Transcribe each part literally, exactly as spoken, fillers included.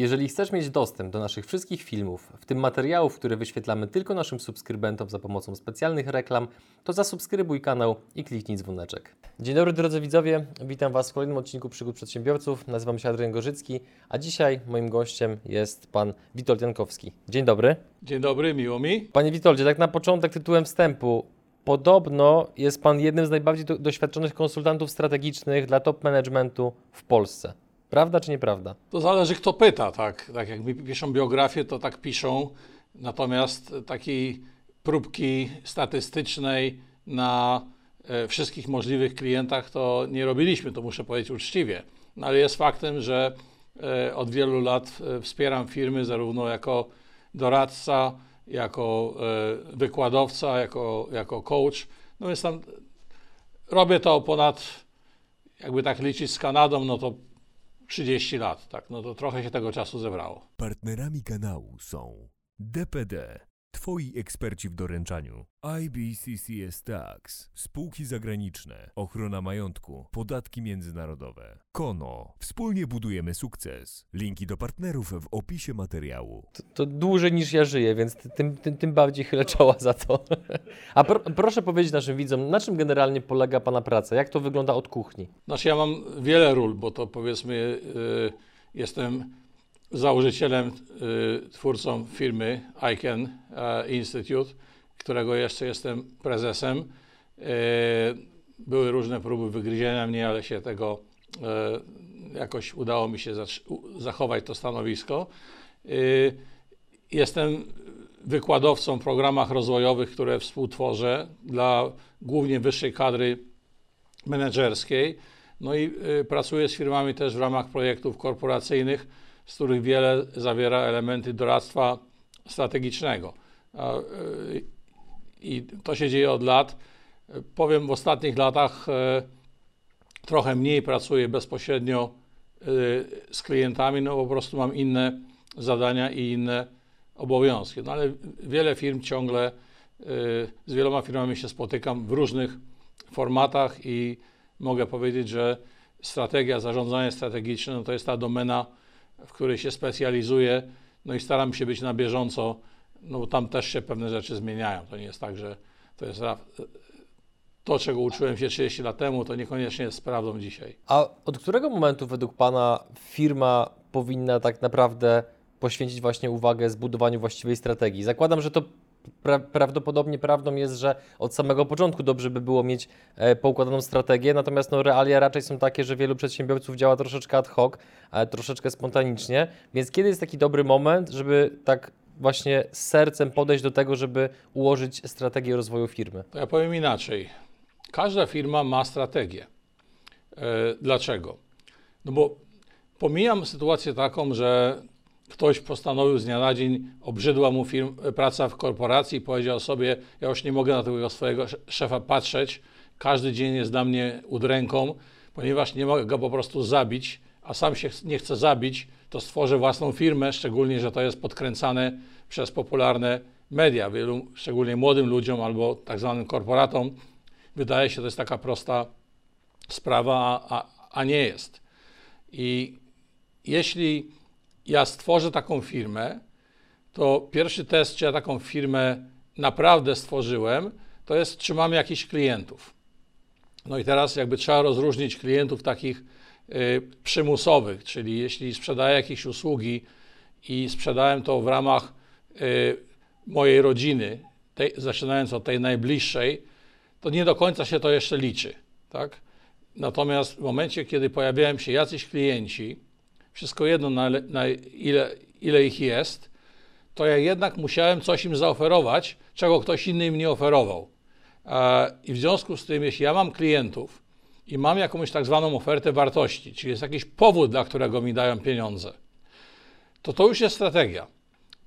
Jeżeli chcesz mieć dostęp do naszych wszystkich filmów, w tym materiałów, które wyświetlamy tylko naszym subskrybentom za pomocą specjalnych reklam, to zasubskrybuj kanał i kliknij dzwoneczek. Dzień dobry drodzy widzowie, witam Was w kolejnym odcinku Przygód Przedsiębiorców. Nazywam się Adrian Gorzycki, a dzisiaj moim gościem jest Pan Witold Jankowski. Dzień dobry. Dzień dobry, miło mi. Panie Witoldzie, tak na początek tytułem wstępu. Podobno jest Pan jednym z najbardziej doświadczonych konsultantów strategicznych dla top managementu w Polsce. Prawda czy nieprawda? To zależy, kto pyta, tak. Tak jak mi piszą biografię, to tak piszą. Natomiast takiej próbki statystycznej na e, wszystkich możliwych klientach to nie robiliśmy, to muszę powiedzieć uczciwie. No, ale jest faktem, że e, od wielu lat e, wspieram firmy zarówno jako doradca, jako e, wykładowca, jako, jako coach. No więc tam robię to ponad, jakby tak liczyć z Kanadą, no to trzydzieści lat, tak, no to trochę się tego czasu zebrało. Partnerami kanału są D P D, Twoi eksperci w doręczaniu, I B C C S Tax, spółki zagraniczne, ochrona majątku, podatki międzynarodowe, KONO, wspólnie budujemy sukces. Linki do partnerów w opisie materiału. To, to dłużej niż ja żyję, więc tym, tym, tym bardziej chylę czoła za to. A pro, proszę powiedzieć naszym widzom, na czym generalnie polega Pana praca? Jak to wygląda od kuchni? Znaczy ja mam wiele ról, bo to powiedzmy yy, jestem założycielem, y, twórcą firmy I C A N y, Institute, którego jeszcze jestem prezesem. Y, były różne próby wygryzienia mnie, ale się tego y, jakoś udało mi się zachować to stanowisko. Y, jestem wykładowcą w programach rozwojowych, które współtworzę dla głównie wyższej kadry menedżerskiej. No i y, pracuję z firmami też w ramach projektów korporacyjnych, z których wiele zawiera elementy doradztwa strategicznego. I to się dzieje od lat. Powiem, w ostatnich latach trochę mniej pracuję bezpośrednio z klientami, no po prostu mam inne zadania i inne obowiązki. No ale wiele firm ciągle, z wieloma firmami się spotykam w różnych formatach i mogę powiedzieć, że strategia, zarządzanie strategiczne no to jest ta domena, w której się specjalizuję, no i staram się być na bieżąco, no bo tam też się pewne rzeczy zmieniają. To nie jest tak, że to jest to, czego uczyłem się trzydzieści lat temu, to niekoniecznie jest prawdą dzisiaj. A od którego momentu według Pana firma powinna tak naprawdę poświęcić właśnie uwagę zbudowaniu właściwej strategii? Zakładam, że to pra- prawdopodobnie prawdą jest, że od samego początku dobrze by było mieć e, poukładaną strategię, natomiast no, realia raczej są takie, że wielu przedsiębiorców działa troszeczkę ad hoc, e, troszeczkę spontanicznie, więc kiedy jest taki dobry moment, żeby tak właśnie z sercem podejść do tego, żeby ułożyć strategię rozwoju firmy? To ja powiem inaczej. Każda firma ma strategię. E, dlaczego? No bo pomijam sytuację taką, że ktoś postanowił z dnia na dzień, obrzydła mu firm, praca w korporacji i powiedział sobie, ja już nie mogę na tego swojego szefa patrzeć, każdy dzień jest dla mnie udręką, ponieważ nie mogę go po prostu zabić, a sam się nie chcę zabić, to stworzę własną firmę, szczególnie, że to jest podkręcane przez popularne media. Wielu, szczególnie młodym ludziom albo tak zwanym korporatom, wydaje się, to jest taka prosta sprawa, a, a nie jest. I jeśli ja stworzę taką firmę, to pierwszy test, czy ja taką firmę naprawdę stworzyłem, to jest, czy mam jakichś klientów. No i teraz jakby trzeba rozróżnić klientów takich y, przymusowych, czyli jeśli sprzedaję jakieś usługi i sprzedałem to w ramach y, mojej rodziny, tej, zaczynając od tej najbliższej, to nie do końca się to jeszcze liczy, tak? Natomiast w momencie, kiedy pojawiają się jacyś klienci, wszystko jedno na, na ile, ile ich jest, to ja jednak musiałem coś im zaoferować, czego ktoś inny im nie oferował. E, I w związku z tym, jeśli ja mam klientów i mam jakąś tak zwaną ofertę wartości, czyli jest jakiś powód, dla którego mi dają pieniądze, to to już jest strategia.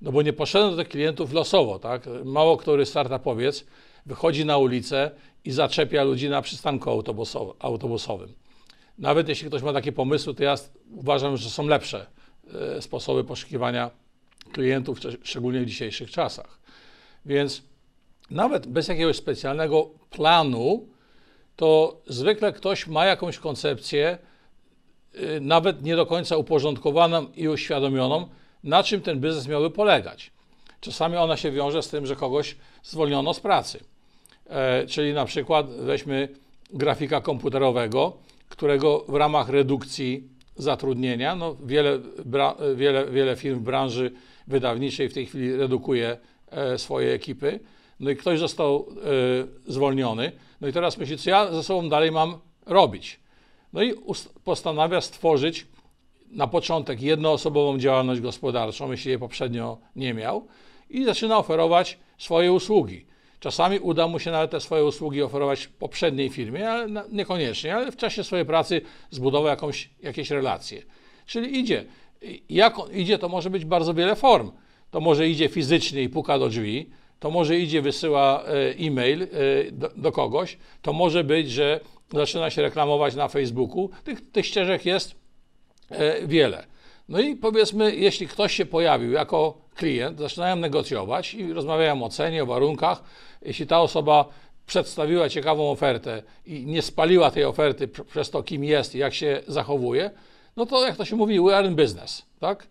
No bo nie poszedłem do tych klientów losowo, tak? Mało który startupowiec wychodzi na ulicę i zaczepia ludzi na przystanku autobusow- autobusowym. Nawet jeśli ktoś ma takie pomysły, to ja uważam, że są lepsze sposoby poszukiwania klientów, szczególnie w dzisiejszych czasach. Więc nawet bez jakiegoś specjalnego planu, to zwykle ktoś ma jakąś koncepcję nawet nie do końca uporządkowaną i uświadomioną, na czym ten biznes miałby polegać. Czasami ona się wiąże z tym, że kogoś zwolniono z pracy. E, czyli na przykład weźmy grafika komputerowego, którego w ramach redukcji zatrudnienia, no wiele, bra, wiele, wiele firm w branży wydawniczej w tej chwili redukuje e, swoje ekipy, no i ktoś został e, zwolniony, no i teraz myśli, co ja ze sobą dalej mam robić. No i postanawia stworzyć na początek jednoosobową działalność gospodarczą, jeśli jej poprzednio nie miał, i zaczyna oferować swoje usługi. Czasami uda mu się nawet te swoje usługi oferować poprzedniej firmie, ale niekoniecznie, ale w czasie swojej pracy zbudował jakąś, jakieś relacje. Czyli idzie. Jak on idzie, to może być bardzo wiele form. To może idzie fizycznie i puka do drzwi, to może idzie, wysyła e-mail do, do kogoś, to może być, że zaczyna się reklamować na Facebooku. Tych, tych ścieżek jest wiele. No i powiedzmy, jeśli ktoś się pojawił jako klient, zaczynają negocjować i rozmawiają o cenie, o warunkach. Jeśli ta osoba przedstawiła ciekawą ofertę i nie spaliła tej oferty przez to, kim jest i jak się zachowuje, no to jak to się mówi, we are in business, tak?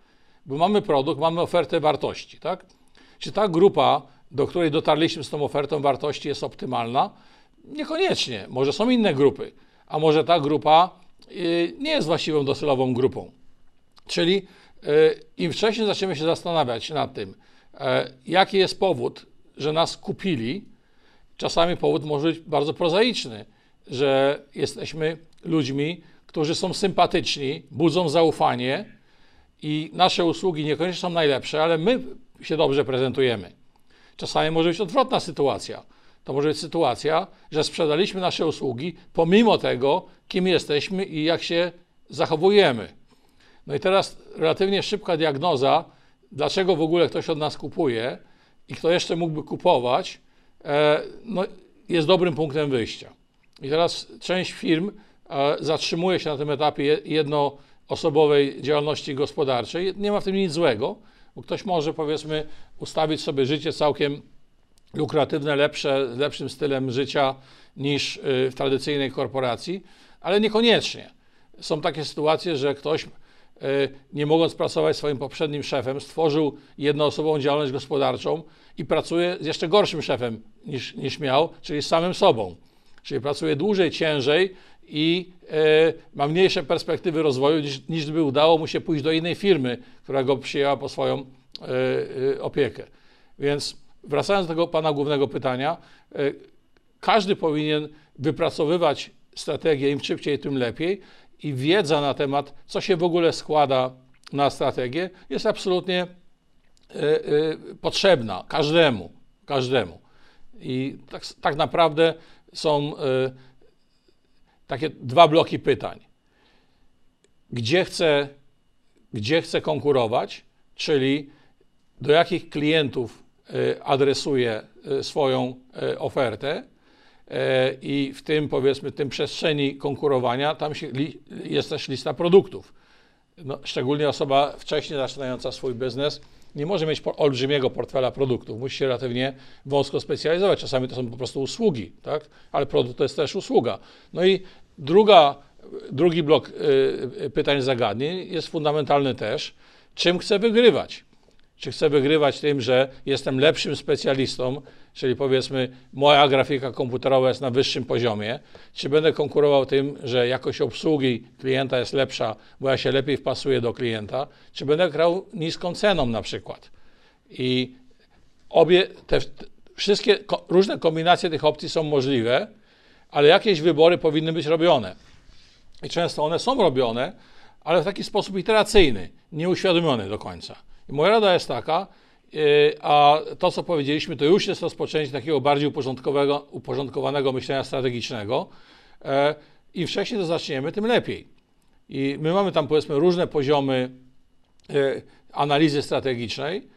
Bo mamy produkt, mamy ofertę wartości, tak? Czy ta grupa, do której dotarliśmy z tą ofertą wartości, jest optymalna? Niekoniecznie. Może są inne grupy, a może ta grupa nie jest właściwą docelową grupą. Czyli im wcześniej zaczniemy się zastanawiać nad tym, jaki jest powód, że nas kupili, czasami powód może być bardzo prozaiczny, że jesteśmy ludźmi, którzy są sympatyczni, budzą zaufanie i nasze usługi niekoniecznie są najlepsze, ale my się dobrze prezentujemy. Czasami może być odwrotna sytuacja. To może być sytuacja, że sprzedaliśmy nasze usługi pomimo tego, kim jesteśmy i jak się zachowujemy. No i teraz relatywnie szybka diagnoza, dlaczego w ogóle ktoś od nas kupuje i kto jeszcze mógłby kupować, no jest dobrym punktem wyjścia. I teraz część firm zatrzymuje się na tym etapie jednoosobowej działalności gospodarczej. Nie ma w tym nic złego, bo ktoś może, powiedzmy, ustawić sobie życie całkiem lukratywne, lepsze, z lepszym stylem życia niż w tradycyjnej korporacji, ale niekoniecznie. Są takie sytuacje, że ktoś, nie mogąc pracować swoim poprzednim szefem, stworzył jednoosobową działalność gospodarczą i pracuje z jeszcze gorszym szefem niż, niż miał, czyli z samym sobą. Czyli pracuje dłużej, ciężej i e, ma mniejsze perspektywy rozwoju, niż, niż by udało mu się pójść do innej firmy, która go przyjęła po swoją e, e, opiekę. Więc wracając do tego pana głównego pytania, e, każdy powinien wypracowywać strategię, im szybciej, tym lepiej. I wiedza na temat, co się w ogóle składa na strategię, jest absolutnie y, y, potrzebna każdemu, każdemu. I tak, tak naprawdę są y, takie dwa bloki pytań. Gdzie chcę, gdzie chcę konkurować, czyli do jakich klientów y, adresuję y, swoją y, ofertę, i w tym, powiedzmy, tym przestrzeni konkurowania, tam się li, jest też lista produktów. No, szczególnie osoba wcześniej zaczynająca swój biznes nie może mieć olbrzymiego portfela produktów, musi się relatywnie wąsko specjalizować. Czasami to są po prostu usługi, tak? Ale produkt to jest też usługa. No i druga, drugi blok y, pytań, zagadnień jest fundamentalny też. Czym chcę wygrywać? Czy chcę wygrywać tym, że jestem lepszym specjalistą, czyli powiedzmy moja grafika komputerowa jest na wyższym poziomie, czy będę konkurował tym, że jakość obsługi klienta jest lepsza, bo ja się lepiej wpasuję do klienta, czy będę grał niską ceną na przykład. I obie te wszystkie ko, różne kombinacje tych opcji są możliwe, ale jakieś wybory powinny być robione. I często one są robione, ale w taki sposób iteracyjny, nieuświadomiony do końca. I moja rada jest taka, a to, co powiedzieliśmy, to już jest rozpoczęcie takiego bardziej uporządkowanego myślenia strategicznego. Im wcześniej to zaczniemy, tym lepiej. I my mamy tam, powiedzmy, różne poziomy analizy strategicznej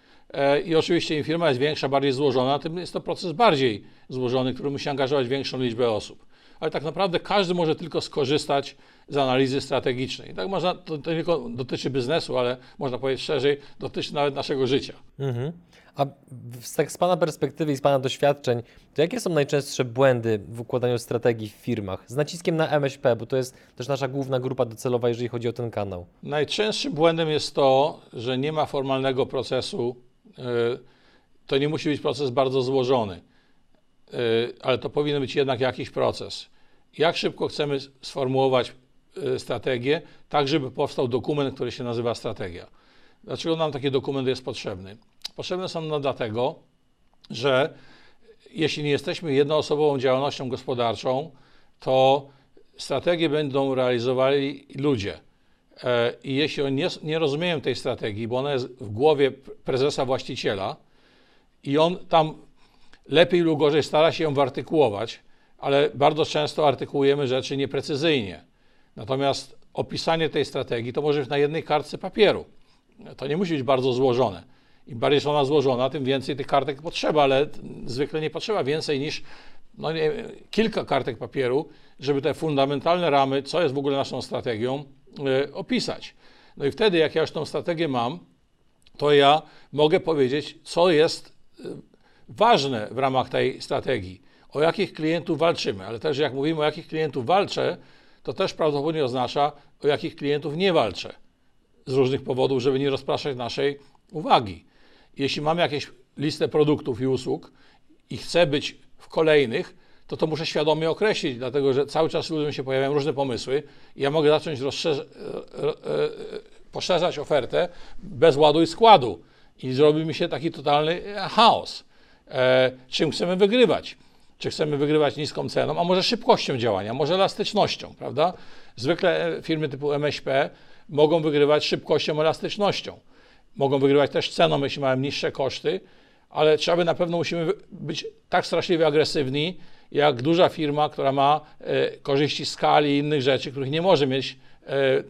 i oczywiście im firma jest większa, bardziej złożona, tym jest to proces bardziej złożony, który musi angażować większą liczbę osób. ale tak naprawdę każdy może tylko skorzystać z analizy strategicznej. Tak można, to, to tylko dotyczy biznesu, ale można powiedzieć szerzej, dotyczy nawet naszego życia. Mhm. A z, tak, z Pana perspektywy i z Pana doświadczeń, to jakie są najczęstsze błędy w układaniu strategii w firmach? Z naciskiem na M S P, bo to jest też nasza główna grupa docelowa, jeżeli chodzi o ten kanał. Najczęstszym błędem jest to, że nie ma formalnego procesu. To nie musi być proces bardzo złożony, ale to powinien być jednak jakiś proces. Jak szybko chcemy sformułować strategię, tak żeby powstał dokument, który się nazywa strategia. Dlaczego nam taki dokument jest potrzebny? Potrzebne są nam dlatego, że jeśli nie jesteśmy jednoosobową działalnością gospodarczą, to strategie będą realizowali ludzie. I jeśli oni nie, nie rozumieją tej strategii, bo ona jest w głowie prezesa właściciela i on tam lepiej lub gorzej stara się ją wyartykułować, ale bardzo często artykułujemy rzeczy nieprecyzyjnie. Natomiast opisanie tej strategii to może być na jednej kartce papieru. To nie musi być bardzo złożone. Im bardziej jest ona złożona, tym więcej tych kartek potrzeba, ale zwykle nie potrzeba więcej niż no nie, kilka kartek papieru, żeby te fundamentalne ramy, co jest w ogóle naszą strategią, opisać. No i wtedy, jak ja już tą strategię mam, to ja mogę powiedzieć, co jest ważne w ramach tej strategii, o jakich klientów walczymy, ale też jak mówimy, o jakich klientów walczę, to też prawdopodobnie oznacza, o jakich klientów nie walczę z różnych powodów, żeby nie rozpraszać naszej uwagi. Jeśli mam jakieś listę produktów i usług i chcę być w kolejnych, to to muszę świadomie określić, dlatego że cały czas ludziom się pojawiają różne pomysły i ja mogę zacząć rozszerzać, poszerzać ofertę bez ładu i składu i zrobi mi się taki totalny chaos. E, czym chcemy wygrywać? Czy chcemy wygrywać niską ceną, a może szybkością działania, może elastycznością, prawda? Zwykle firmy typu M S P mogą wygrywać szybkością, elastycznością. Mogą wygrywać też ceną, jeśli mają niższe koszty, ale trzeba by na pewno musimy być tak straszliwie agresywni, jak duża firma, która ma e, korzyści skali i innych rzeczy, których nie może mieć e, e,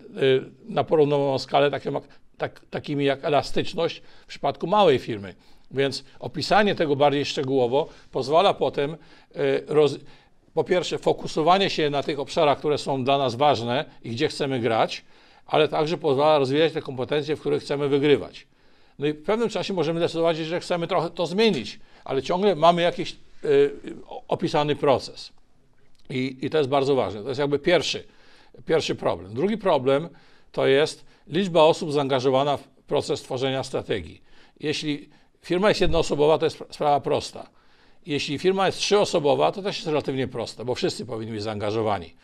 na porównowalną skalę takim, tak, takimi jak elastyczność w przypadku małej firmy. Więc opisanie tego bardziej szczegółowo pozwala potem e, roz, po pierwsze fokusowanie się na tych obszarach, które są dla nas ważne i gdzie chcemy grać, ale także pozwala rozwijać te kompetencje, w których chcemy wygrywać. No i w pewnym czasie możemy decydować, że chcemy trochę to zmienić, ale ciągle mamy jakiś y, opisany proces. I, I to jest bardzo ważne. To jest jakby pierwszy, pierwszy problem. Drugi problem to jest liczba osób zaangażowana w proces tworzenia strategii. Jeśli firma jest jednoosobowa, to jest sprawa prosta. Jeśli firma jest trzyosobowa, to też jest relatywnie prosta, bo wszyscy powinni być zaangażowani.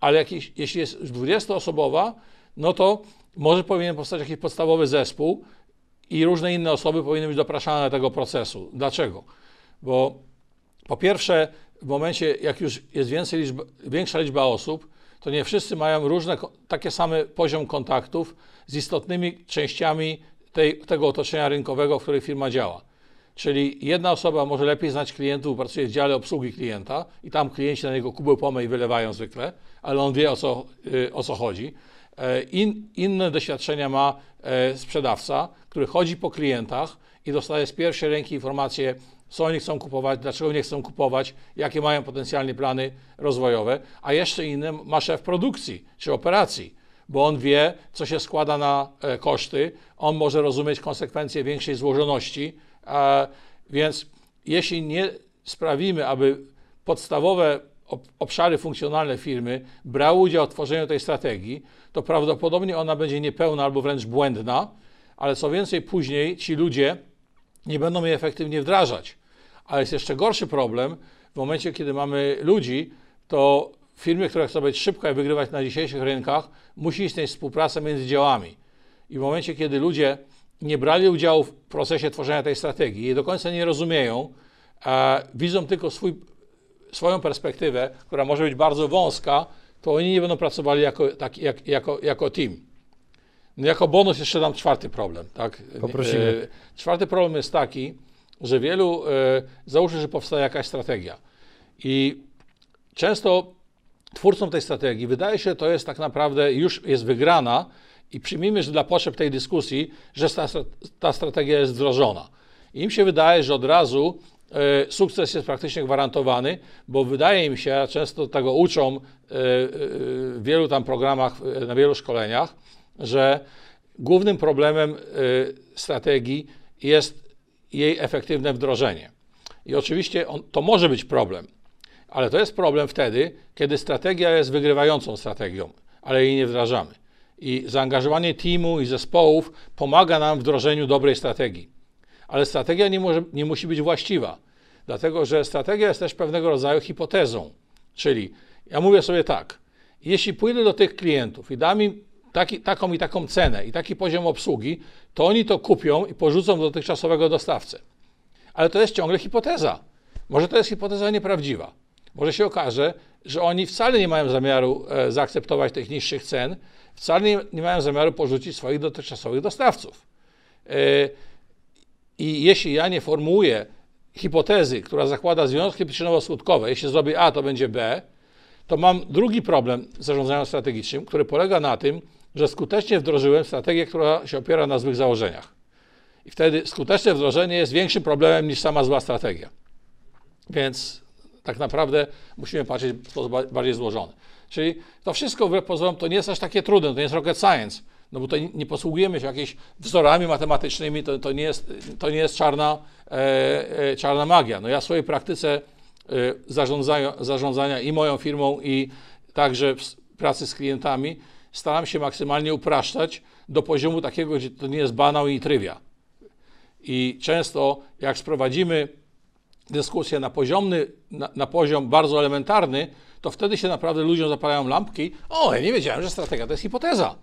Ale jak, jeśli jest dwudziestoosobowa, no to może powinien powstać jakiś podstawowy zespół i różne inne osoby powinny być dopraszane do tego procesu. Dlaczego? Bo po pierwsze w momencie, jak już jest więcej liczba, większa liczba osób, to nie wszyscy mają różne, takie same poziom kontaktów z istotnymi częściami tej, tego otoczenia rynkowego, w którym firma działa. Czyli jedna osoba może lepiej znać klientów, pracuje w dziale obsługi klienta i tam klienci na niego kubeł pomyj wylewają zwykle, ale on wie o co, o co chodzi. In, inne doświadczenia ma e, sprzedawca, który chodzi po klientach i dostaje z pierwszej ręki informacje, co oni chcą kupować, dlaczego nie chcą kupować, jakie mają potencjalnie plany rozwojowe, a jeszcze inne ma szef produkcji czy operacji, bo on wie, co się składa na e, koszty, on może rozumieć konsekwencje większej złożoności, e, więc jeśli nie sprawimy, aby podstawowe obszary funkcjonalne firmy brały udział w tworzeniu tej strategii, to prawdopodobnie ona będzie niepełna albo wręcz błędna, ale co więcej później ci ludzie nie będą jej efektywnie wdrażać. Ale jest jeszcze gorszy problem w momencie, kiedy mamy ludzi, to firmy, które chcą być szybko i wygrywać na dzisiejszych rynkach, musi istnieć współpraca między działami. I w momencie, kiedy ludzie nie brali udziału w procesie tworzenia tej strategii, jej do końca nie rozumieją, a widzą tylko swój swoją perspektywę, która może być bardzo wąska, to oni nie będą pracowali jako, tak, jak, jako, jako team. No jako bonus jeszcze dam czwarty problem. Tak? Poprosimy. E, czwarty problem jest taki, że wielu, e, załóżmy, że powstaje jakaś strategia i często twórcom tej strategii wydaje się, że to jest tak naprawdę już jest wygrana i przyjmijmy, że dla potrzeb tej dyskusji, że ta, ta strategia jest wdrożona. I im się wydaje, że od razu sukces jest praktycznie gwarantowany, bo wydaje mi się, a często tego uczą w wielu tam programach, na wielu szkoleniach, że głównym problemem strategii jest jej efektywne wdrożenie. I oczywiście on, to może być problem, ale to jest problem wtedy, kiedy strategia jest wygrywającą strategią, ale jej nie wdrażamy. I zaangażowanie teamu i zespołów pomaga nam w wdrożeniu dobrej strategii. Ale strategia nie, może, nie musi być właściwa, dlatego że strategia jest też pewnego rodzaju hipotezą. Czyli ja mówię sobie tak, jeśli pójdę do tych klientów i dam im taki, taką i taką cenę i taki poziom obsługi, to oni to kupią i porzucą dotychczasowego dostawcę. Ale to jest ciągle hipoteza. Może to jest hipoteza nieprawdziwa. Może się okaże, że oni wcale nie mają zamiaru e, zaakceptować tych niższych cen, wcale nie, nie mają zamiaru porzucić swoich dotychczasowych dostawców. E, I jeśli ja nie formułuję hipotezy, która zakłada związki przyczynowo-skutkowe, jeśli zrobię A, to będzie B, to mam drugi problem z zarządzaniem strategicznym, który polega na tym, że skutecznie wdrożyłem strategię, która się opiera na złych założeniach. I wtedy skuteczne wdrożenie jest większym problemem niż sama zła strategia. Więc tak naprawdę musimy patrzeć w sposób bardziej złożony. Czyli to wszystko wbrew pozorom to nie jest aż takie trudne, to nie jest rocket science. No bo tutaj nie posługujemy się jakimiś wzorami matematycznymi, to, to, nie, jest, to nie jest czarna, e, czarna magia. No ja w swojej praktyce e, zarządzania, zarządzania i moją firmą, i także w pracy z klientami staram się maksymalnie upraszczać do poziomu takiego, gdzie to nie jest banał i trywia. I często jak sprowadzimy dyskusję na, poziomny, na, na poziom bardzo elementarny, to wtedy się naprawdę ludziom zapalają lampki. O, ja nie wiedziałem, że strategia to jest hipoteza.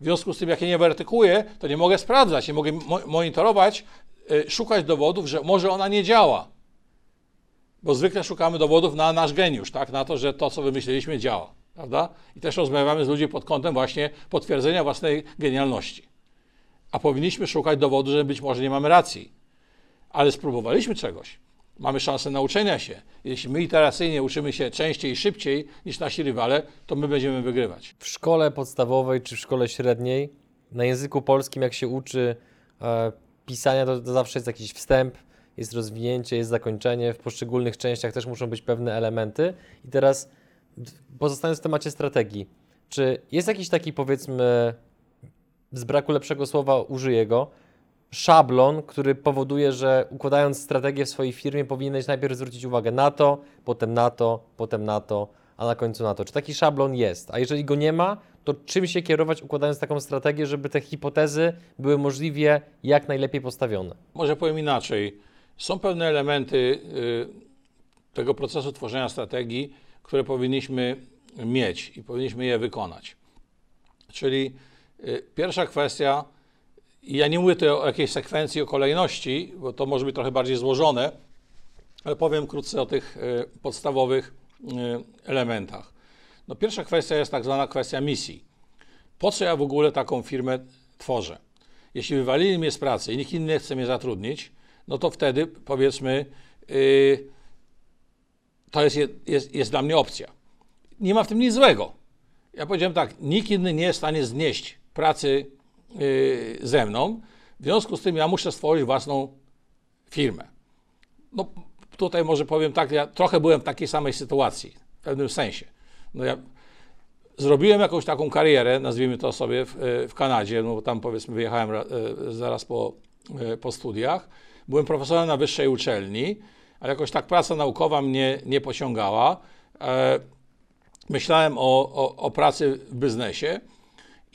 W związku z tym, jak ja nie wertykuję, to nie mogę sprawdzać, nie mogę mo monitorować, y, szukać dowodów, że może ona nie działa. Bo zwykle szukamy dowodów na nasz geniusz, tak? Na to, że to, co wymyśliliśmy, działa. Prawda? I też rozmawiamy z ludźmi pod kątem właśnie potwierdzenia własnej genialności. A powinniśmy szukać dowodu, że być może nie mamy racji. Ale spróbowaliśmy czegoś. Mamy szansę nauczenia się. Jeśli my iteracyjnie uczymy się częściej i szybciej niż nasi rywale, to my będziemy wygrywać. W szkole podstawowej czy w szkole średniej, na języku polskim, jak się uczy e, pisania, to, to zawsze jest jakiś wstęp, jest rozwinięcie, jest zakończenie. W poszczególnych częściach też muszą być pewne elementy. I teraz, pozostając w temacie strategii, czy jest jakiś taki, powiedzmy, z braku lepszego słowa użyję go, szablon, który powoduje, że układając strategię w swojej firmie powinieneś najpierw zwrócić uwagę na to, potem na to, potem na to, a na końcu na to. Czy taki szablon jest? A jeżeli go nie ma, to czym się kierować układając taką strategię, żeby te hipotezy były możliwie jak najlepiej postawione? Może powiem inaczej. Są pewne elementy y, tego procesu tworzenia strategii, które powinniśmy mieć i powinniśmy je wykonać. Czyli y, pierwsza kwestia. I ja nie mówię tutaj o jakiejś sekwencji, o kolejności, bo to może być trochę bardziej złożone, ale powiem krótce o tych podstawowych elementach. No pierwsza kwestia jest tak zwana kwestia misji. Po co ja w ogóle taką firmę tworzę? Jeśli wywalili mnie z pracy i nikt inny nie chce mnie zatrudnić, no to wtedy powiedzmy, yy, to jest, jest, jest dla mnie opcja. Nie ma w tym nic złego. Ja powiedziałem tak, nikt inny nie jest w stanie znieść pracy ze mną, w związku z tym ja muszę stworzyć własną firmę. No tutaj może powiem tak, ja trochę byłem w takiej samej sytuacji, w pewnym sensie. No ja zrobiłem jakąś taką karierę, nazwijmy to sobie, w, w Kanadzie, no bo tam powiedzmy wyjechałem zaraz po, po studiach. Byłem profesorem na wyższej uczelni, ale jakoś tak praca naukowa mnie nie pociągała. Myślałem o, o, o pracy w biznesie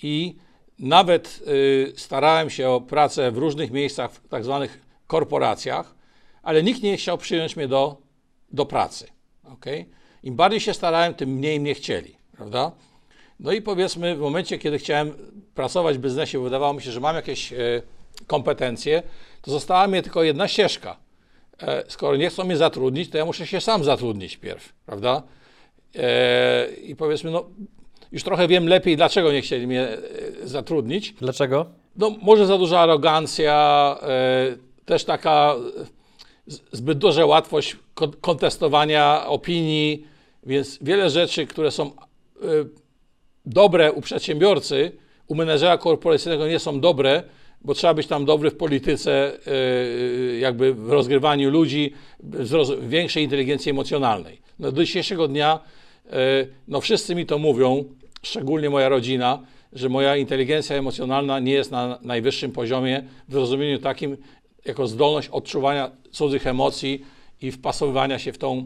i nawet y, starałem się o pracę w różnych miejscach, w tak zwanych korporacjach, ale nikt nie chciał przyjąć mnie do, do pracy. Okay? Im bardziej się starałem, tym mniej mnie chcieli. Prawda? No i powiedzmy, w momencie, kiedy chciałem pracować w biznesie, wydawało mi się, że mam jakieś y, kompetencje, to została mi tylko jedna ścieżka. E, skoro nie chcą mnie zatrudnić, to ja muszę się sam zatrudnić pierw. Prawda? E, I powiedzmy, no... Już trochę wiem lepiej, dlaczego nie chcieli mnie zatrudnić. Dlaczego? No może za duża arogancja, y, też taka zbyt duża łatwość kontestowania opinii, więc wiele rzeczy, które są y, dobre u przedsiębiorcy, u menedżera korporacyjnego nie są dobre bo trzeba być tam dobry w polityce, jakby w rozgrywaniu ludzi, większej inteligencji emocjonalnej. No, do dzisiejszego dnia no wszyscy mi to mówią, szczególnie moja rodzina, że moja inteligencja emocjonalna nie jest na najwyższym poziomie w rozumieniu takim, jako zdolność odczuwania cudzych emocji i wpasowywania się w tą,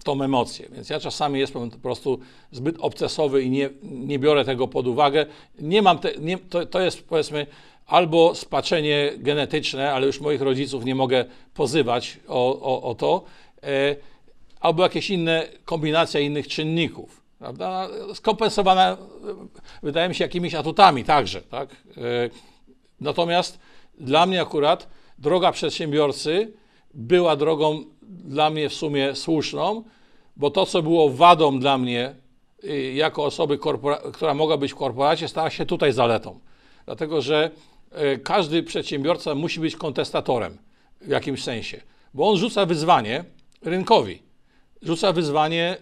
w tą emocję. Więc ja czasami jestem po prostu zbyt obcesowy i nie, nie biorę tego pod uwagę. Nie mam te, nie, to, to jest, powiedzmy, albo spaczenie genetyczne, ale już moich rodziców nie mogę pozywać o, o, o to, e, albo jakieś inne kombinacja innych czynników, prawda? Skompensowane, wydaje mi się, jakimiś atutami także, tak? E, natomiast dla mnie akurat droga przedsiębiorcy była drogą dla mnie w sumie słuszną, bo to, co było wadą dla mnie jako osoby, która mogła być w korporacie, stała się tutaj zaletą. Dlatego, że każdy przedsiębiorca musi być kontestatorem w jakimś sensie, bo on rzuca wyzwanie rynkowi, rzuca wyzwanie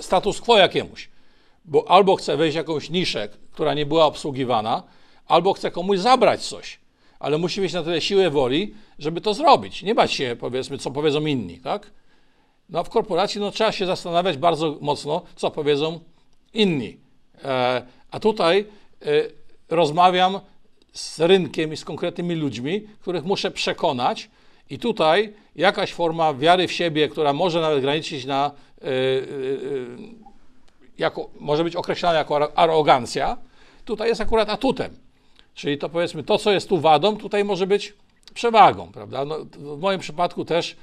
status quo jakiemuś, bo albo chce wejść w jakąś niszę, która nie była obsługiwana, albo chce komuś zabrać coś. Ale musi mieć na tyle siłę woli, żeby to zrobić. Nie bać się, powiedzmy, co powiedzą inni, tak? No a w korporacji no, trzeba się zastanawiać bardzo mocno, co powiedzą inni. E, a tutaj e, rozmawiam z rynkiem i z konkretnymi ludźmi, których muszę przekonać, i tutaj jakaś forma wiary w siebie, która może nawet graniczyć na, e, e, jako, może być określana jako arogancja, tutaj jest akurat atutem. Czyli to, powiedzmy, to, co jest tu wadą, tutaj może być przewagą, prawda? No, w moim przypadku też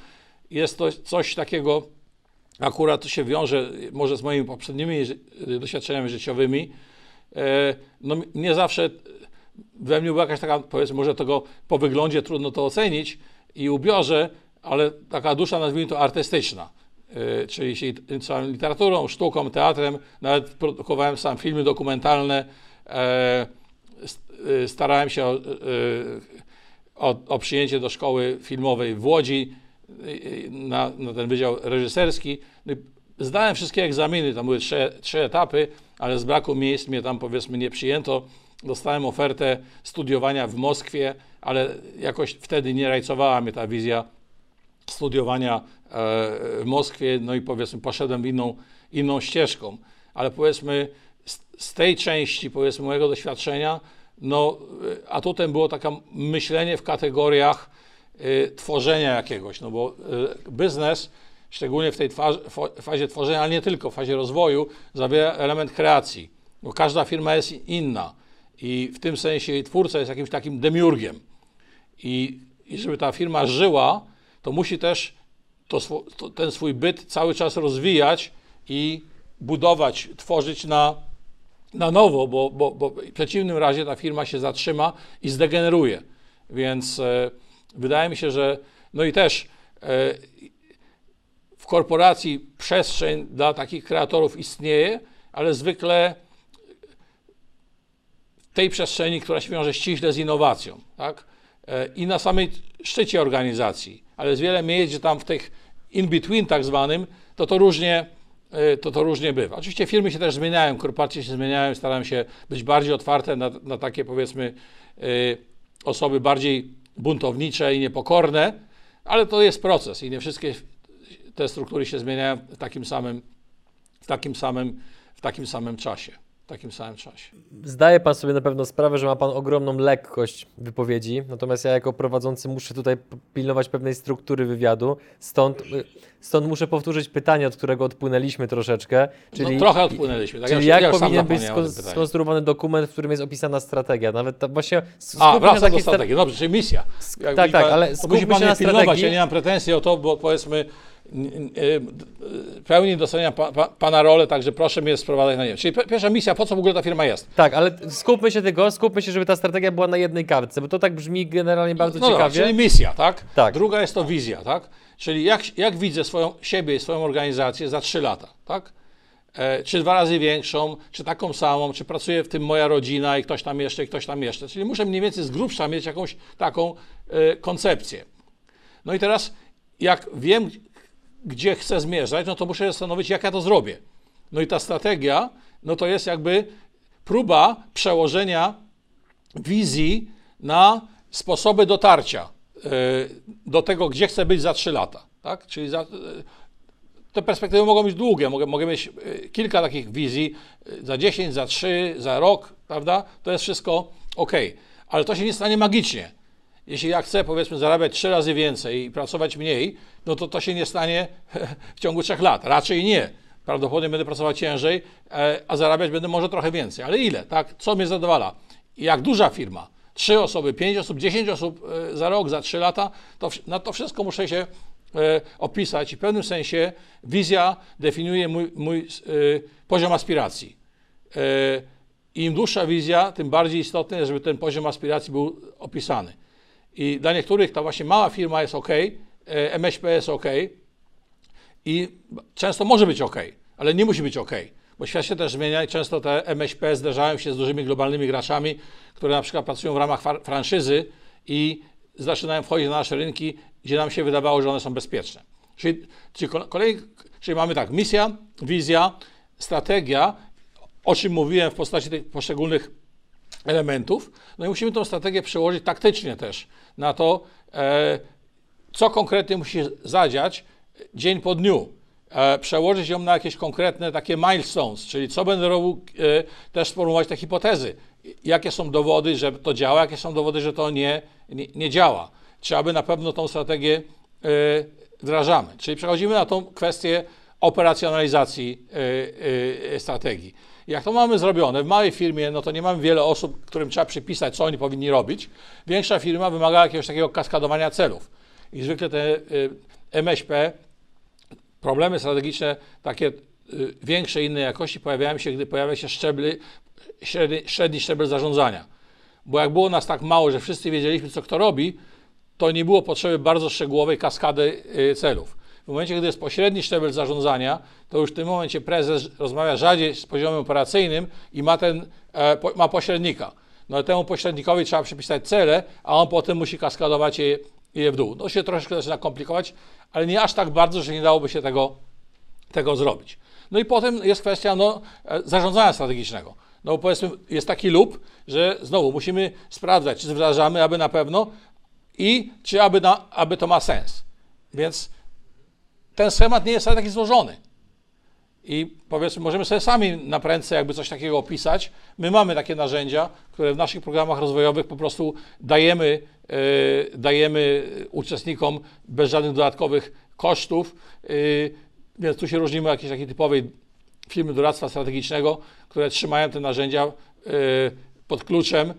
jest to coś takiego, akurat się wiąże może z moimi poprzednimi doświadczeniami życiowymi. No, nie zawsze we mnie była jakaś taka, powiedzmy, może tego po wyglądzie trudno to ocenić i ubiorze, ale taka dusza, nazwijmy to, artystyczna. Czyli się literaturą, sztuką, teatrem, nawet produkowałem sam filmy dokumentalne, starałem się o, o, o przyjęcie do szkoły filmowej w Łodzi na, na ten wydział reżyserski. Zdałem wszystkie egzaminy, tam były trzy, trzy etapy, ale z braku miejsc mnie tam, powiedzmy, nie przyjęto. Dostałem ofertę studiowania w Moskwie, ale jakoś wtedy nie rajcowała mnie ta wizja studiowania w Moskwie, no i, powiedzmy, poszedłem inną, inną ścieżką, ale, powiedzmy, z tej części, powiedzmy, mojego doświadczenia, no atutem było takie myślenie w kategoriach y, tworzenia jakiegoś, no bo y, biznes, szczególnie w tej fazie tworzenia, ale nie tylko, w fazie rozwoju, zawiera element kreacji, bo każda firma jest inna i w tym sensie jej twórca jest jakimś takim demiurgiem i, i żeby ta firma żyła, to musi też to, to, ten swój byt cały czas rozwijać i budować, tworzyć na na nowo, bo, bo, bo w przeciwnym razie ta firma się zatrzyma i zdegeneruje. Więc e, wydaje mi się, że no i też e, w korporacji przestrzeń dla takich kreatorów istnieje, ale zwykle w tej przestrzeni, która się wiąże ściśle z innowacją, tak? E, i na samej szczycie organizacji, ale jest wiele miejsc, że tam w tych in-between tak zwanym, to to różnie To to różnie bywa. Oczywiście firmy się też zmieniają, korporacje się zmieniają, starałem się być bardziej otwarte na, na takie, powiedzmy, y, osoby bardziej buntownicze i niepokorne, ale to jest proces i nie wszystkie te struktury się zmieniają w takim samym, w takim samym, w takim samym czasie. W takim samym czasie. Zdaje Pan sobie na pewno sprawę, że ma Pan ogromną lekkość wypowiedzi, natomiast ja jako prowadzący muszę tutaj pilnować pewnej struktury wywiadu, stąd, stąd muszę powtórzyć pytanie, od którego odpłynęliśmy troszeczkę. Czyli, no, trochę odpłynęliśmy. Tak, czyli jak, jak powinien być skonstruowany dokument, w którym jest opisana strategia? Nawet ta, właśnie A, wraca do strategii, dobrze, czyli misja. Jak tak, tak, pan, ale musi Pan mnie pilnować, ja nie mam pretensji o to, bo, powiedzmy, w pełni doceniam pa, pa, Pana rolę, także proszę mnie sprowadzać na nie. Czyli pierwsza misja, po co w ogóle ta firma jest? Tak, ale skupmy się tego, skupmy się, żeby ta strategia była na jednej kartce, bo to tak brzmi generalnie bardzo no ciekawie. No, czyli misja, tak? tak? Druga jest to wizja, tak? Czyli jak, jak widzę swoją, siebie i swoją organizację za trzy lata, tak? E, czy dwa razy większą, czy taką samą, czy pracuje w tym moja rodzina i ktoś tam jeszcze, i ktoś tam jeszcze. Czyli muszę mniej więcej z grubsza mieć jakąś taką e, koncepcję. No i teraz, jak wiem, gdzie chcę zmierzać, no to muszę zastanowić, jak ja to zrobię. No i ta strategia, no to jest jakby próba przełożenia wizji na sposoby dotarcia do tego, gdzie chcę być za trzy lata. Tak? Czyli za, te perspektywy mogą być długie, mogę, mogę mieć kilka takich wizji za dziesięć, za trzy, za rok, prawda? To jest wszystko ok, ale to się nie stanie magicznie. Jeśli ja chcę, powiedzmy, zarabiać trzy razy więcej i pracować mniej, no to to się nie stanie w ciągu trzech lat. Raczej nie. Prawdopodobnie będę pracować ciężej, a zarabiać będę może trochę więcej. Ale ile? Tak? Co mnie zadowala? Jak duża firma? Trzy osoby, pięć osób, dziesięć osób za rok, za trzy lata? To, na to wszystko muszę się opisać i w pewnym sensie wizja definiuje mój, mój poziom aspiracji. Im dłuższa wizja, tym bardziej istotne jest, żeby ten poziom aspiracji był opisany. I dla niektórych ta właśnie mała firma jest ok, MŚP jest ok i często może być ok, ale nie musi być ok, bo świat się też zmienia i często te M Ś P zderzają się z dużymi globalnymi graczami, które na przykład pracują w ramach franszyzy i zaczynają wchodzić na nasze rynki, gdzie nam się wydawało, że one są bezpieczne. Czyli, czyli, kolej, czyli mamy tak, misja, wizja, strategia, o czym mówiłem w postaci tych poszczególnych elementów. No i musimy tą strategię przełożyć taktycznie też na to, e, co konkretnie musi zadziać dzień po dniu. E, przełożyć ją na jakieś konkretne takie milestones, czyli co będę robił, e, też sformułować te hipotezy. Jakie są dowody, że to działa, jakie są dowody, że to nie, nie, nie działa. Czy aby na pewno tą strategię e, wdrażamy. Czyli przechodzimy na tą kwestię operacjonalizacji e, e, strategii. Jak to mamy zrobione w małej firmie, no to nie mamy wiele osób, którym trzeba przypisać, co oni powinni robić. Większa firma wymaga jakiegoś takiego kaskadowania celów. I zwykle te M Ś P, problemy strategiczne, takie większe, innej jakości pojawiają się, gdy pojawia się szczebli, średni, średni szczebel zarządzania. Bo jak było nas tak mało, że wszyscy wiedzieliśmy, co kto robi, to nie było potrzeby bardzo szczegółowej kaskady celów. W momencie, gdy jest pośredni szczebel zarządzania, to już w tym momencie prezes rozmawia rzadziej z poziomem operacyjnym i ma, ten, ma pośrednika. No ale temu pośrednikowi trzeba przypisać cele, a on potem musi kaskadować je, je w dół. No się troszeczkę zaczyna komplikować, ale nie aż tak bardzo, że nie dałoby się tego, tego zrobić. No i potem jest kwestia no, zarządzania strategicznego. No powiedzmy, jest taki lub, że znowu musimy sprawdzać, czy wdrażamy, aby na pewno i czy aby, na, aby to ma sens. Więc ten schemat nie jest taki złożony. I powiedzmy, możemy sobie sami na prędce jakby coś takiego opisać. My mamy takie narzędzia, które w naszych programach rozwojowych po prostu dajemy, yy, dajemy uczestnikom bez żadnych dodatkowych kosztów. Yy, więc tu się różnimy od jakiejś takiej typowej firmy doradztwa strategicznego, które trzymają te narzędzia yy, pod kluczem,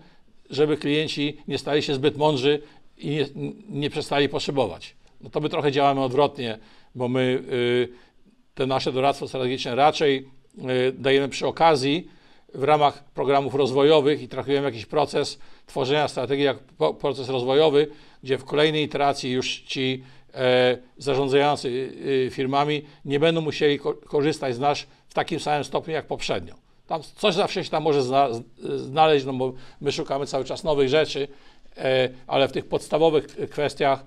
żeby klienci nie stali się zbyt mądrzy i nie, nie przestali potrzebować. No to my trochę działamy odwrotnie, bo my te nasze doradztwo strategiczne raczej dajemy przy okazji w ramach programów rozwojowych i traktujemy jakiś proces tworzenia strategii jak proces rozwojowy, gdzie w kolejnej iteracji już ci zarządzający firmami nie będą musieli korzystać z nas w takim samym stopniu jak poprzednio. Tam coś zawsze się tam może znaleźć, no bo my szukamy cały czas nowych rzeczy, ale w tych podstawowych kwestiach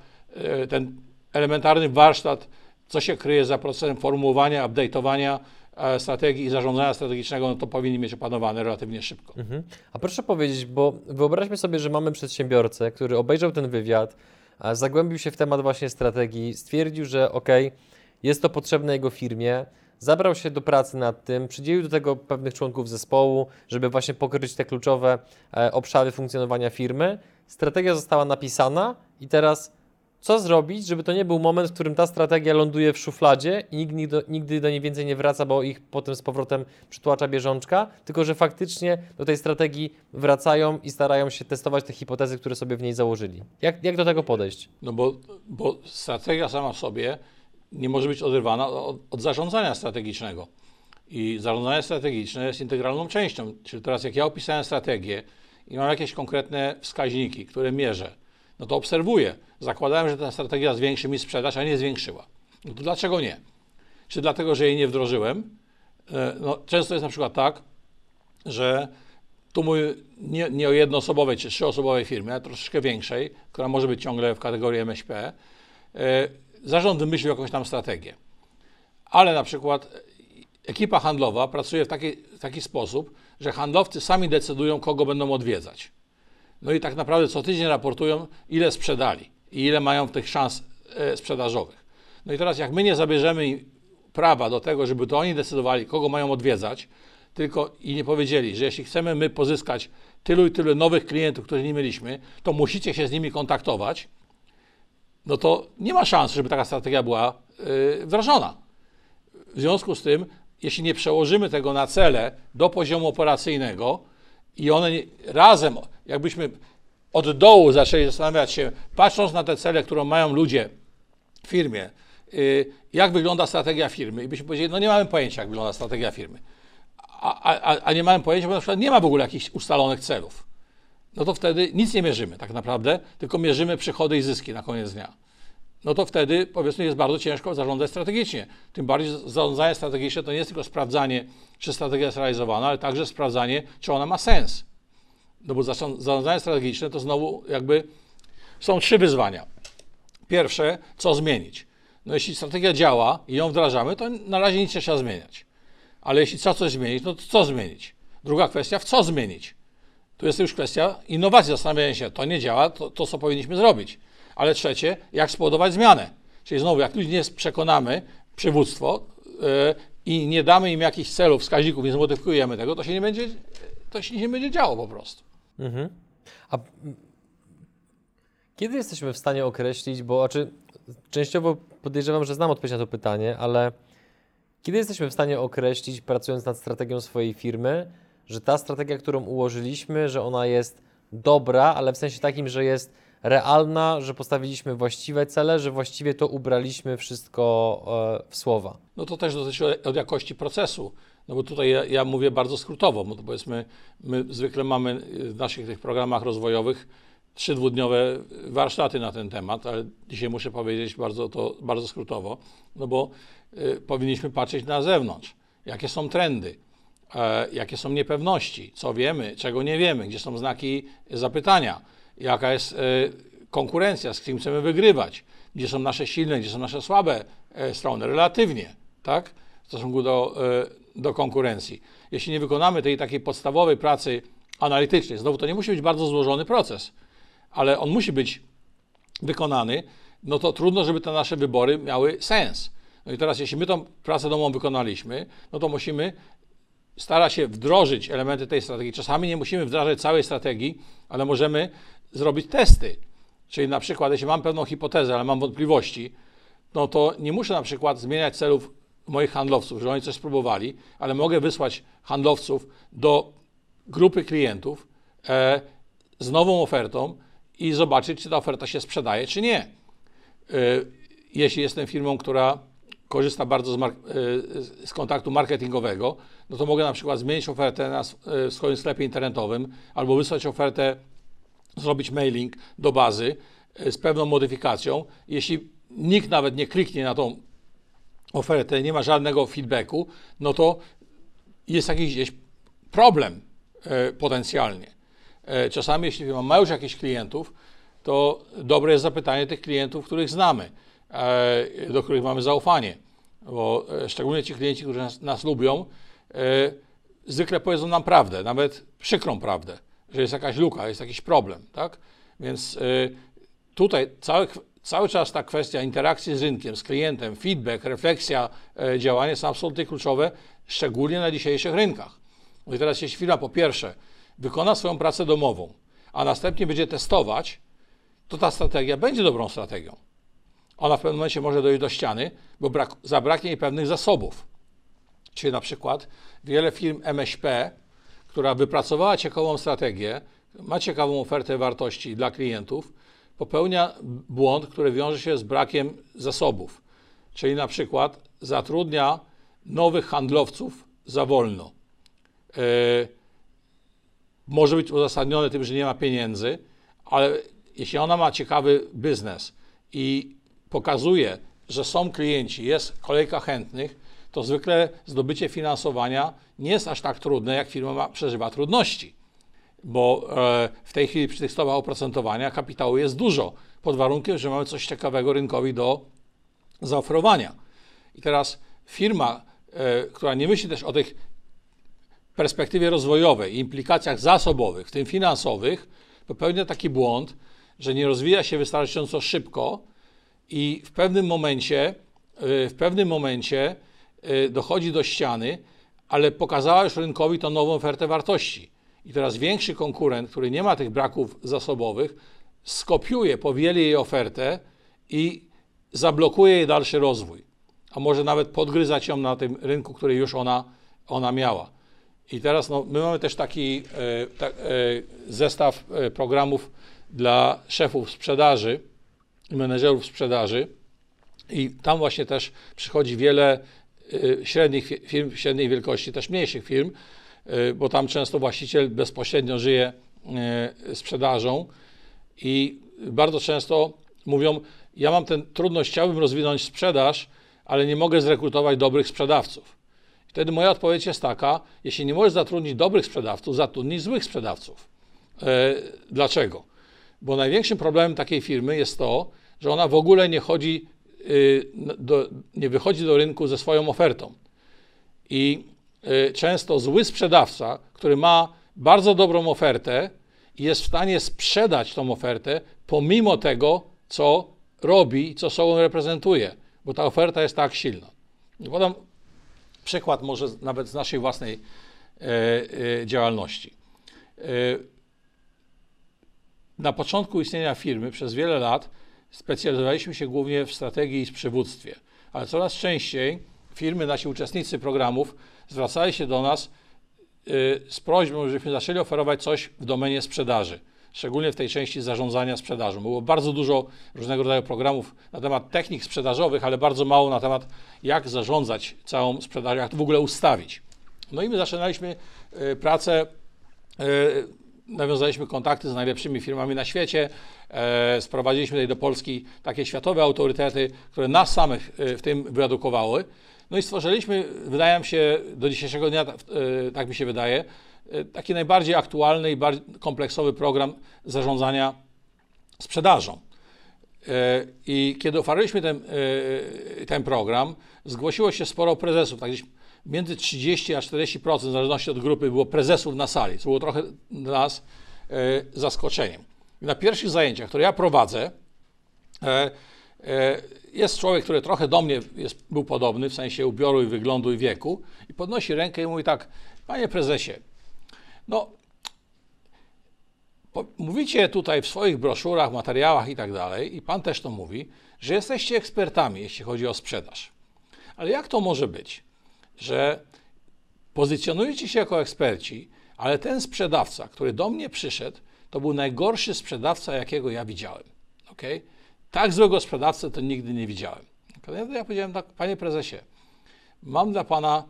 ten elementarny warsztat, co się kryje za procesem formułowania, update'owania e, strategii i zarządzania strategicznego, no to powinni mieć opanowane relatywnie szybko. Mhm. A proszę powiedzieć, bo wyobraźmy sobie, że mamy przedsiębiorcę, który obejrzał ten wywiad, a zagłębił się w temat właśnie strategii, stwierdził, że okej, jest to potrzebne jego firmie, zabrał się do pracy nad tym, przydzielił do tego pewnych członków zespołu, żeby właśnie pokryć te kluczowe e, obszary funkcjonowania firmy. Strategia została napisana i teraz co zrobić, żeby to nie był moment, w którym ta strategia ląduje w szufladzie i nigdy do, nigdy do niej więcej nie wraca, bo ich potem z powrotem przytłacza bieżączka, tylko że faktycznie do tej strategii wracają i starają się testować te hipotezy, które sobie w niej założyli. Jak, jak do tego podejść? No bo, bo strategia sama w sobie nie może być oderwana od, od zarządzania strategicznego. I zarządzanie strategiczne jest integralną częścią. Czyli teraz jak ja opisałem strategię i mam jakieś konkretne wskaźniki, które mierzę, no to obserwuję. Zakładałem, że ta strategia zwiększy mi sprzedaż, a nie zwiększyła. No to dlaczego nie? Czy dlatego, że jej nie wdrożyłem? No, często jest na przykład tak, że tu mówię nie, nie o jednoosobowej czy trzyosobowej firmie, a troszeczkę większej, która może być ciągle w kategorii M Ś P, zarząd wymyślił jakąś tam strategię. Ale na przykład ekipa handlowa pracuje w taki, taki sposób, że handlowcy sami decydują, kogo będą odwiedzać. No i tak naprawdę co tydzień raportują, ile sprzedali i ile mają tych szans sprzedażowych. No i teraz jak my nie zabierzemy prawa do tego, żeby to oni decydowali, kogo mają odwiedzać, tylko i nie powiedzieli, że jeśli chcemy my pozyskać tylu i tylu nowych klientów, których nie mieliśmy, to musicie się z nimi kontaktować, no to nie ma szans, żeby taka strategia była yy, wdrażana. W związku z tym, jeśli nie przełożymy tego na cele do poziomu operacyjnego i one nie, razem, jakbyśmy od dołu zaczęli zastanawiać się, patrząc na te cele, które mają ludzie w firmie, yy, jak wygląda strategia firmy i byśmy powiedzieli, no nie mamy pojęcia, jak wygląda strategia firmy. A, a, a nie mamy pojęcia, bo na przykład nie ma w ogóle jakichś ustalonych celów. No to wtedy nic nie mierzymy tak naprawdę, tylko mierzymy przychody i zyski na koniec dnia. No to wtedy, powiedzmy, jest bardzo ciężko zarządzać strategicznie. Tym bardziej zarządzanie strategiczne to nie jest tylko sprawdzanie, czy strategia jest realizowana, ale także sprawdzanie, czy ona ma sens. No bo zarządzanie strategiczne to znowu jakby są trzy wyzwania. Pierwsze, co zmienić? No jeśli strategia działa i ją wdrażamy, to na razie nic nie trzeba zmieniać. Ale jeśli trzeba coś zmienić, no to co zmienić? Druga kwestia, w co zmienić? Tu jest już kwestia innowacji, zastanawiania się, to nie działa, to, to co powinniśmy zrobić. Ale trzecie, jak spowodować zmianę? Czyli znowu, jak ludzi nie przekonamy, przywództwo yy, i nie damy im jakichś celów, wskaźników, nie zmodyfikujemy tego, to się nie będzie, to się nie będzie działo po prostu. Mhm. A kiedy jesteśmy w stanie określić, bo a czy, częściowo podejrzewam, że znam odpowiedź na to pytanie, ale kiedy jesteśmy w stanie określić, pracując nad strategią swojej firmy, że ta strategia, którą ułożyliśmy, że ona jest dobra, ale w sensie takim, że jest realna, że postawiliśmy właściwe cele, że właściwie to ubraliśmy wszystko w słowa? No to też dotyczy od jakości procesu, no bo tutaj ja, ja mówię bardzo skrótowo, bo to powiedzmy, my zwykle mamy w naszych tych programach rozwojowych trzy dwudniowe warsztaty na ten temat, ale dzisiaj muszę powiedzieć bardzo to bardzo skrótowo, no bo y, powinniśmy patrzeć na zewnątrz, jakie są trendy, e, jakie są niepewności, co wiemy, czego nie wiemy, gdzie są znaki zapytania, jaka jest y, konkurencja, z kim chcemy wygrywać, gdzie są nasze silne, gdzie są nasze słabe e, strony, relatywnie, tak, w stosunku do, y, do konkurencji. Jeśli nie wykonamy tej takiej podstawowej pracy analitycznej, znowu to nie musi być bardzo złożony proces, ale on musi być wykonany, no to trudno, żeby te nasze wybory miały sens. No i teraz, jeśli my tą pracę domową wykonaliśmy, no to musimy starać się wdrożyć elementy tej strategii. Czasami nie musimy wdrażać całej strategii, ale możemy zrobić testy. Czyli na przykład, jeśli mam pewną hipotezę, ale mam wątpliwości, no to nie muszę na przykład zmieniać celów moich handlowców, że oni coś spróbowali, ale mogę wysłać handlowców do grupy klientów e, z nową ofertą, i zobaczyć, czy ta oferta się sprzedaje, czy nie. Jeśli jestem firmą, która korzysta bardzo z, z kontaktu marketingowego, no to mogę na przykład zmienić ofertę na swoim sklepie internetowym albo wysłać ofertę, zrobić mailing do bazy z pewną modyfikacją. Jeśli nikt nawet nie kliknie na tą ofertę, nie ma żadnego feedbacku, no to jest jakiś gdzieś problem potencjalnie. Czasami, jeśli mamy już jakichś klientów, to dobre jest zapytanie tych klientów, których znamy, do których mamy zaufanie, bo szczególnie ci klienci, którzy nas, nas lubią, zwykle powiedzą nam prawdę, nawet przykrą prawdę, że jest jakaś luka, jest jakiś problem, tak? Więc tutaj cały, cały czas ta kwestia interakcji z rynkiem, z klientem, feedback, refleksja, działanie są absolutnie kluczowe, szczególnie na dzisiejszych rynkach. No i teraz jeśli firma po pierwsze wykona swoją pracę domową, a następnie będzie testować, to ta strategia będzie dobrą strategią. Ona w pewnym momencie może dojść do ściany, bo brak, zabraknie jej pewnych zasobów. Czyli na przykład wiele firm M S P, która wypracowała ciekawą strategię, ma ciekawą ofertę wartości dla klientów, popełnia błąd, który wiąże się z brakiem zasobów. Czyli na przykład zatrudnia nowych handlowców za wolno. Yy, Może być uzasadnione tym, że nie ma pieniędzy, ale jeśli ona ma ciekawy biznes i pokazuje, że są klienci, jest kolejka chętnych, to zwykle zdobycie finansowania nie jest aż tak trudne, jak firma ma, przeżywa trudności, bo e, w tej chwili przy tych stopach oprocentowania kapitału jest dużo, pod warunkiem, że mamy coś ciekawego rynkowi do zaoferowania. I teraz firma, e, która nie myśli też o tych perspektywie rozwojowej i implikacjach zasobowych, w tym finansowych, popełnia taki błąd, że nie rozwija się wystarczająco szybko i w pewnym momencie, w pewnym momencie dochodzi do ściany, ale pokazała już rynkowi tą nową ofertę wartości. I teraz większy konkurent, który nie ma tych braków zasobowych, skopiuje, powieli jej ofertę i zablokuje jej dalszy rozwój. A może nawet podgryzać ją na tym rynku, który już ona, ona miała. I teraz no, my mamy też taki e, ta, e, zestaw programów dla szefów sprzedaży i menedżerów sprzedaży. I tam właśnie też przychodzi wiele e, średnich firm, średniej wielkości, też mniejszych firm, e, bo tam często właściciel bezpośrednio żyje e, sprzedażą. I bardzo często mówią, ja mam tę trudność, chciałbym rozwinąć sprzedaż, ale nie mogę zrekrutować dobrych sprzedawców. Wtedy moja odpowiedź jest taka, jeśli nie możesz zatrudnić dobrych sprzedawców, zatrudnij złych sprzedawców. Yy, dlaczego? Bo największym problemem takiej firmy jest to, że ona w ogóle nie chodzi, yy, do, nie wychodzi do rynku ze swoją ofertą. I yy, często zły sprzedawca, który ma bardzo dobrą ofertę i jest w stanie sprzedać tą ofertę pomimo tego, co robi i co sobą reprezentuje, bo ta oferta jest tak silna. Podam przykład może nawet z naszej własnej e, e, działalności. E, na początku istnienia firmy przez wiele lat specjalizowaliśmy się głównie w strategii i przywództwie, ale coraz częściej firmy, nasi uczestnicy programów zwracali się do nas e, z prośbą, żebyśmy zaczęli oferować coś w domenie sprzedaży. Szczególnie w tej części zarządzania sprzedażą. Było bardzo dużo różnego rodzaju programów na temat technik sprzedażowych, ale bardzo mało na temat, jak zarządzać całą sprzedażą, jak to w ogóle ustawić. No i my zaczynaliśmy y, pracę, y, nawiązaliśmy kontakty z najlepszymi firmami na świecie, y, sprowadziliśmy tutaj do Polski takie światowe autorytety, które nas samych y, w tym wyedukowały. No i stworzyliśmy, wydaje mi się, do dzisiejszego dnia, y, tak mi się wydaje, taki najbardziej aktualny i bardziej kompleksowy program zarządzania sprzedażą. I kiedy oferowaliśmy ten, ten program, zgłosiło się sporo prezesów, tak gdzieś między trzydzieści a czterdzieści procent, w zależności od grupy, było prezesów na sali, co było trochę dla nas zaskoczeniem. Na pierwszych zajęciach, które ja prowadzę, jest człowiek, który trochę do mnie jest, był podobny, w sensie ubioru i wyglądu i wieku, i podnosi rękę i mówi tak: panie prezesie, no, po, mówicie tutaj w swoich broszurach, materiałach i tak dalej, i pan też to mówi, że jesteście ekspertami, jeśli chodzi o sprzedaż. Ale jak to może być, że pozycjonujecie się jako eksperci, ale ten sprzedawca, który do mnie przyszedł, to był najgorszy sprzedawca, jakiego ja widziałem. Okay? Tak złego sprzedawcy to nigdy nie widziałem. Okay? Ja powiedziałem tak: panie prezesie, mam dla pana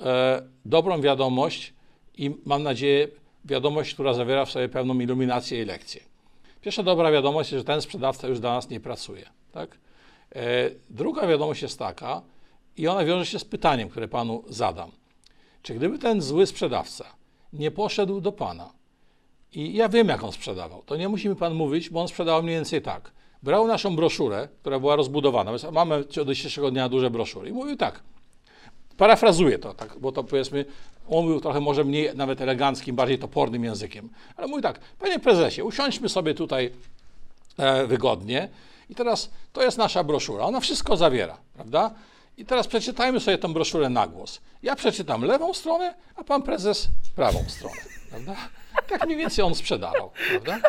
e, dobrą wiadomość, i mam nadzieję wiadomość, która zawiera w sobie pewną iluminację i lekcję. Pierwsza dobra wiadomość jest, że ten sprzedawca już dla nas nie pracuje. Tak? E, druga wiadomość jest taka, i ona wiąże się z pytaniem, które panu zadam. Czy gdyby ten zły sprzedawca nie poszedł do pana, i ja wiem, jak on sprzedawał, to nie musi mi pan mówić, bo on sprzedał mniej więcej tak. Brał naszą broszurę, która była rozbudowana, więc mamy od dzisiejszego dnia duże broszury, i mówił tak. Parafrazuję to, tak, bo to powiedzmy, on był trochę może mniej nawet eleganckim, bardziej topornym językiem. Ale mówi tak: panie prezesie, usiądźmy sobie tutaj e, wygodnie i teraz to jest nasza broszura, ona wszystko zawiera, prawda? I teraz przeczytajmy sobie tę broszurę na głos. Ja przeczytam lewą stronę, a pan prezes prawą stronę, prawda? Tak mniej więcej on sprzedawał, prawda?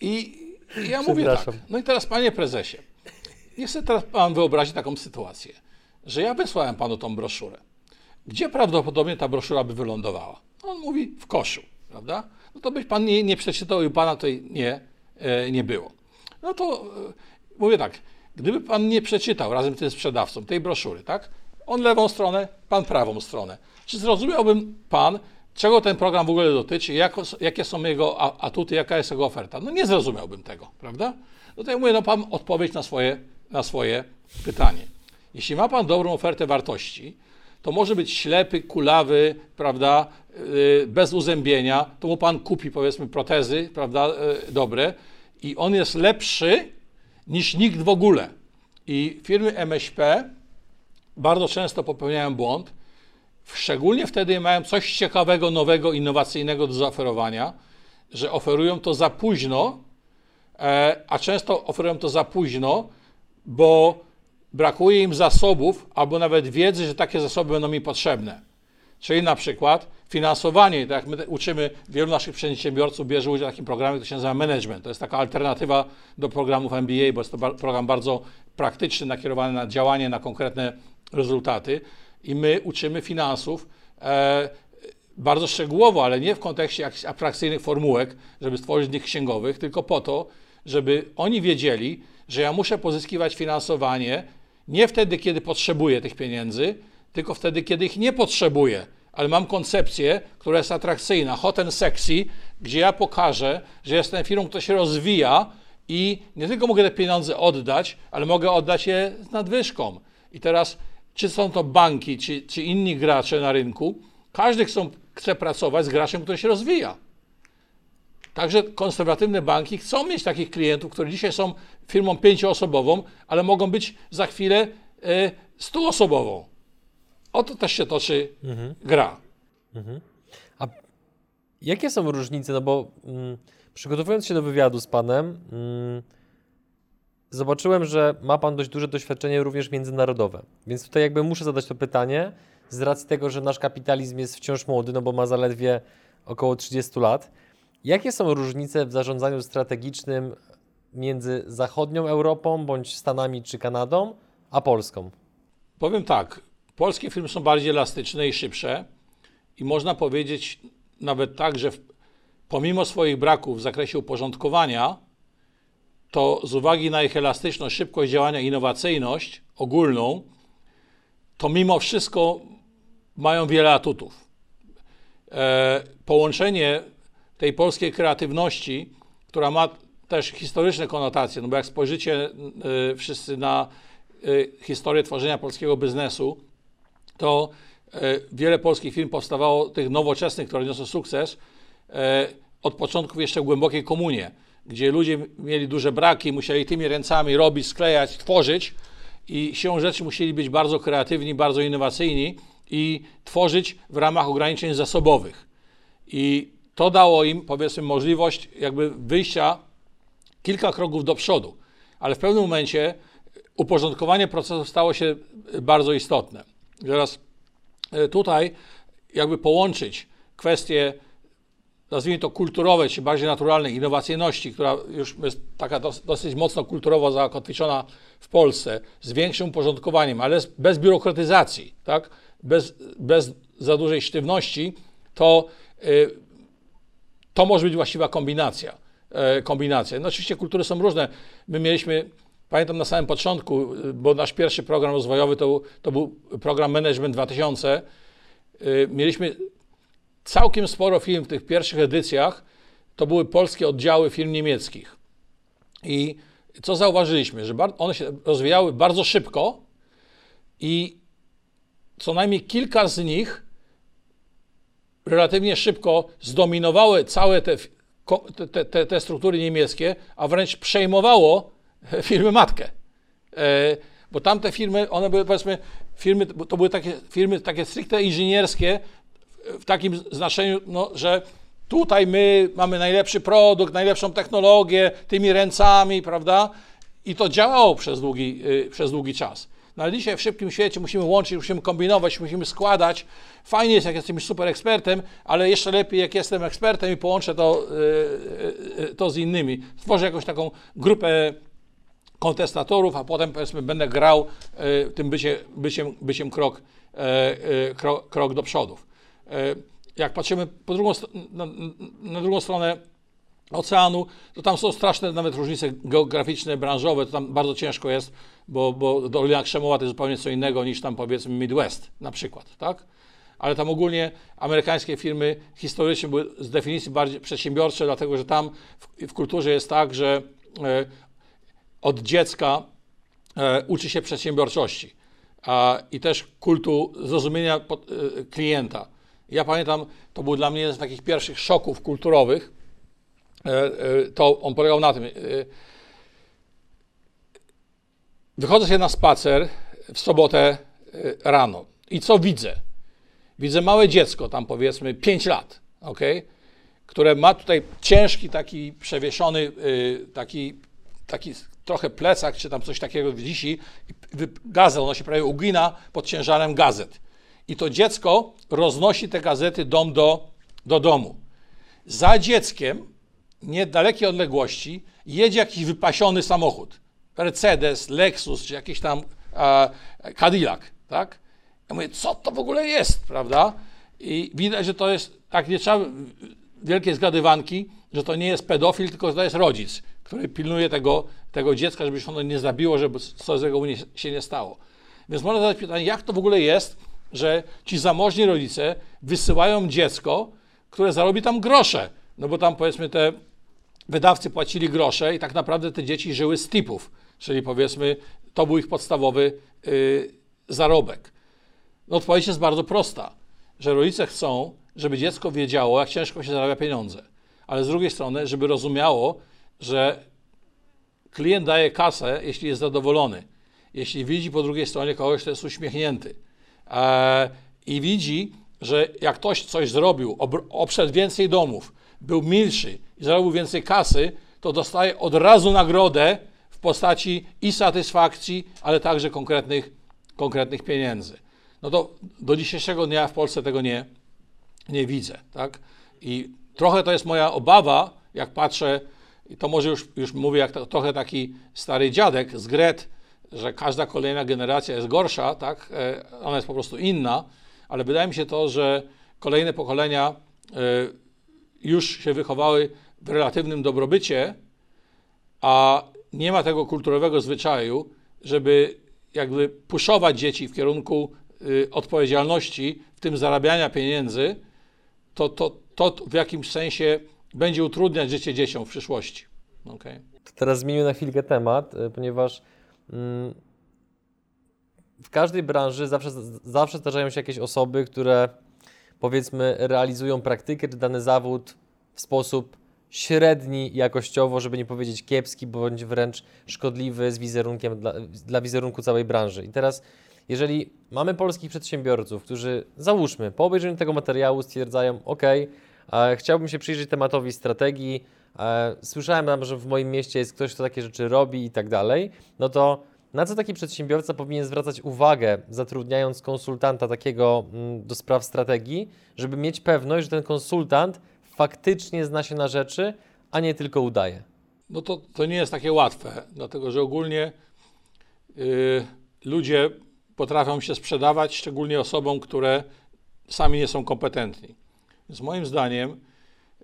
I, i ja mówię tak: no i teraz, panie prezesie, niech sobie teraz pan wyobrazi taką sytuację, że ja wysłałem panu tą broszurę. Gdzie prawdopodobnie ta broszura by wylądowała? On mówi: w koszu, prawda? No to byś pan nie, nie przeczytał i pana tutaj nie, e, nie było. No to e, mówię tak: gdyby pan nie przeczytał razem z tym sprzedawcą tej broszury, tak? On lewą stronę, pan prawą stronę. Czy zrozumiałbym pan, czego ten program w ogóle dotyczy, jak, jakie są jego atuty, jaka jest jego oferta? No nie zrozumiałbym tego, prawda? No to ja mówię: no pan odpowiedź na swoje, na swoje pytanie. Jeśli ma pan dobrą ofertę wartości, to może być ślepy, kulawy, prawda, bez uzębienia, to mu pan kupi, powiedzmy, protezy, prawda, dobre, i on jest lepszy niż nikt w ogóle. I firmy M S P bardzo często popełniają błąd, szczególnie wtedy mają coś ciekawego, nowego, innowacyjnego do zaoferowania, że oferują to za późno, a często oferują to za późno, bo brakuje im zasobów albo nawet wiedzy, że takie zasoby będą mi potrzebne. Czyli na przykład finansowanie, tak jak my uczymy, wielu naszych przedsiębiorców bierze udział w takim programie, który się nazywa management. To jest taka alternatywa do programów M B A, bo jest to program bardzo praktyczny, nakierowany na działanie, na konkretne rezultaty. I my uczymy finansów e, bardzo szczegółowo, ale nie w kontekście jakichś abstrakcyjnych formułek, żeby stworzyć z nich księgowych, tylko po to, żeby oni wiedzieli, że ja muszę pozyskiwać finansowanie nie wtedy, kiedy potrzebuję tych pieniędzy, tylko wtedy, kiedy ich nie potrzebuję, ale mam koncepcję, która jest atrakcyjna, hot and sexy, gdzie ja pokażę, że jestem firmą, która się rozwija i nie tylko mogę te pieniądze oddać, ale mogę oddać je z nadwyżką. I teraz, czy są to banki, czy, czy inni gracze na rynku, każdy chcą, chce pracować z graczem, który się rozwija. Także konserwatywne banki chcą mieć takich klientów, którzy dzisiaj są firmą pięcioosobową, ale mogą być za chwilę y, stuosobową. O to też się toczy mhm. gra. Mhm. A jakie są różnice? No bo mm, przygotowując się do wywiadu z Panem, mm, zobaczyłem, że ma Pan dość duże doświadczenie również międzynarodowe. Więc tutaj jakby muszę zadać to pytanie z racji tego, że nasz kapitalizm jest wciąż młody, no bo ma zaledwie około trzydziestu lat. Jakie są różnice w zarządzaniu strategicznym między zachodnią Europą, bądź Stanami czy Kanadą, a Polską? Powiem tak. Polskie firmy są bardziej elastyczne i szybsze i można powiedzieć nawet tak, że pomimo swoich braków w zakresie uporządkowania, to z uwagi na ich elastyczność, szybkość działania, innowacyjność ogólną, to mimo wszystko mają wiele atutów. Połączenie tej polskiej kreatywności, która ma też historyczne konotacje, no bo jak spojrzycie wszyscy na historię tworzenia polskiego biznesu, to e, wiele polskich firm powstawało, tych nowoczesnych, które odniosły sukces, e, od początków jeszcze w głębokiej komunie, gdzie ludzie mieli duże braki, musieli tymi ręcami robić, sklejać, tworzyć i siłą rzeczy musieli być bardzo kreatywni, bardzo innowacyjni i tworzyć w ramach ograniczeń zasobowych. I to dało im, powiedzmy, możliwość jakby wyjścia kilka kroków do przodu, ale w pewnym momencie uporządkowanie procesów stało się bardzo istotne. Teraz tutaj jakby połączyć kwestie, nazwijmy to kulturowe, czy bardziej naturalnej innowacyjności, która już jest taka dosyć mocno kulturowo zakotwiczona w Polsce, z większym uporządkowaniem, ale bez biurokratyzacji, tak? bez, bez za dużej sztywności, to, to może być właściwa kombinacja. kombinacja. No oczywiście kultury są różne. My mieliśmy... Pamiętam na samym początku, bo nasz pierwszy program rozwojowy to, to był program Management dwa tysiące. Mieliśmy całkiem sporo firm w tych pierwszych edycjach. To były polskie oddziały firm niemieckich. I co zauważyliśmy? Że one się rozwijały bardzo szybko i co najmniej kilka z nich relatywnie szybko zdominowały całe te, te, te, te struktury niemieckie, a wręcz przejmowało firmy matkę, e, bo tamte firmy, one były powiedzmy, firmy, to były takie firmy takie stricte inżynierskie w takim znaczeniu, no, że tutaj my mamy najlepszy produkt, najlepszą technologię, tymi ręcami, prawda? I to działało przez długi, y, przez długi czas. No ale dzisiaj w szybkim świecie musimy łączyć, musimy kombinować, musimy składać. Fajnie jest, jak jestem super ekspertem, ale jeszcze lepiej, jak jestem ekspertem i połączę to, y, y, to z innymi. Stworzę jakąś taką grupę kontestatorów, a potem powiedzmy będę grał y, tym bycie, byciem, byciem krok, y, y, krok, krok do przodów. Y, jak patrzymy po drugą, na, na drugą stronę oceanu, to tam są straszne nawet różnice geograficzne, branżowe, to tam bardzo ciężko jest, bo, bo Dolina Krzemowa to jest zupełnie co innego niż tam powiedzmy Midwest na przykład, tak? Ale tam ogólnie amerykańskie firmy historycznie były z definicji bardziej przedsiębiorcze, dlatego że tam w, w kulturze jest tak, że y, od dziecka e, uczy się przedsiębiorczości a, i też kultu zrozumienia pod, e, klienta. Ja pamiętam, to był dla mnie jeden z takich pierwszych szoków kulturowych, e, e, to on polegał na tym. E, wychodzę sobie na spacer w sobotę e, rano i co widzę? Widzę małe dziecko, tam powiedzmy pięć lat, okay? które ma tutaj ciężki taki przewieszony, taki, taki trochę plecak, czy tam coś takiego wisi, gazet, ono się prawie ugina pod ciężarem gazet. I to dziecko roznosi te gazety dom do, do domu. Za dzieckiem, niedalekiej odległości, jedzie jakiś wypasiony samochód. Mercedes, Lexus, czy jakiś tam a, Cadillac, tak? Ja mówię, co to w ogóle jest, prawda? I widać, że to jest, tak nie trzeba wielkiej zgadywanki, że to nie jest pedofil, tylko to jest rodzic, który pilnuje tego, tego dziecka, żeby się ono nie zabiło, żeby coś z tego się nie stało. Więc można zadać pytanie, jak to w ogóle jest, że ci zamożni rodzice wysyłają dziecko, które zarobi tam grosze, no bo tam powiedzmy te wydawcy płacili grosze i tak naprawdę te dzieci żyły z tipów, czyli powiedzmy to był ich podstawowy yy, zarobek. No, odpowiedź jest bardzo prosta, że rodzice chcą, żeby dziecko wiedziało, jak ciężko się zarabia pieniądze, ale z drugiej strony, żeby rozumiało, że klient daje kasę, jeśli jest zadowolony, jeśli widzi po drugiej stronie kogoś, kto jest uśmiechnięty eee, i widzi, że jak ktoś coś zrobił, obszedł więcej domów, był milszy i zarobił więcej kasy, to dostaje od razu nagrodę w postaci i satysfakcji, ale także konkretnych, konkretnych pieniędzy. No to do dzisiejszego dnia w Polsce tego nie, nie widzę, tak? I trochę to jest moja obawa, jak patrzę, i to może już, już mówię jak to, trochę taki stary dziadek z Gret, że każda kolejna generacja jest gorsza, tak? Ona jest po prostu inna, ale wydaje mi się to, że kolejne pokolenia już się wychowały w relatywnym dobrobycie, a nie ma tego kulturowego zwyczaju, żeby jakby puszować dzieci w kierunku odpowiedzialności, w tym zarabiania pieniędzy, to, to, to w jakimś sensie będzie utrudniać życie dzieciom w przyszłości. Okay. Teraz zmienię na chwilkę temat, ponieważ mm, w każdej branży zawsze, zawsze zdarzają się jakieś osoby, które powiedzmy realizują praktykę czy dany zawód w sposób średni jakościowo, żeby nie powiedzieć kiepski, bądź wręcz szkodliwy z wizerunkiem dla, dla wizerunku całej branży. I teraz jeżeli mamy polskich przedsiębiorców, którzy załóżmy po obejrzeniu tego materiału stwierdzają, ok, e, chciałbym się przyjrzeć tematowi strategii, e, słyszałem tam, że w moim mieście jest ktoś, kto takie rzeczy robi i tak dalej, no to na co taki przedsiębiorca powinien zwracać uwagę, zatrudniając konsultanta takiego m, do spraw strategii, żeby mieć pewność, że ten konsultant faktycznie zna się na rzeczy, a nie tylko udaje? No to, to nie jest takie łatwe, dlatego że ogólnie yy, ludzie potrafią się sprzedawać, szczególnie osobom, które sami nie są kompetentni. Więc moim zdaniem,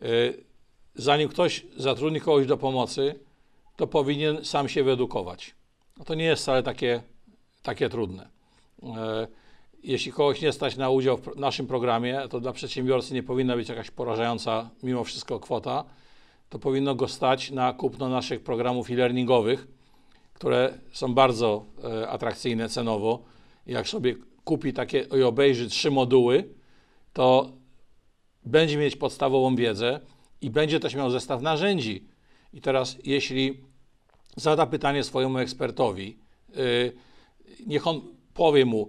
yy, zanim ktoś zatrudni kogoś do pomocy, to powinien sam się wyedukować. No to nie jest wcale takie, takie trudne. Yy, jeśli kogoś nie stać na udział w naszym programie, to dla przedsiębiorcy nie powinna być jakaś porażająca mimo wszystko kwota, to powinno go stać na kupno naszych programów e-learningowych, które są bardzo yy, atrakcyjne cenowo. Jak sobie kupi takie i obejrzy trzy moduły, to będzie mieć podstawową wiedzę i będzie też miał zestaw narzędzi. I teraz jeśli zada pytanie swojemu ekspertowi, yy, niech on powie mu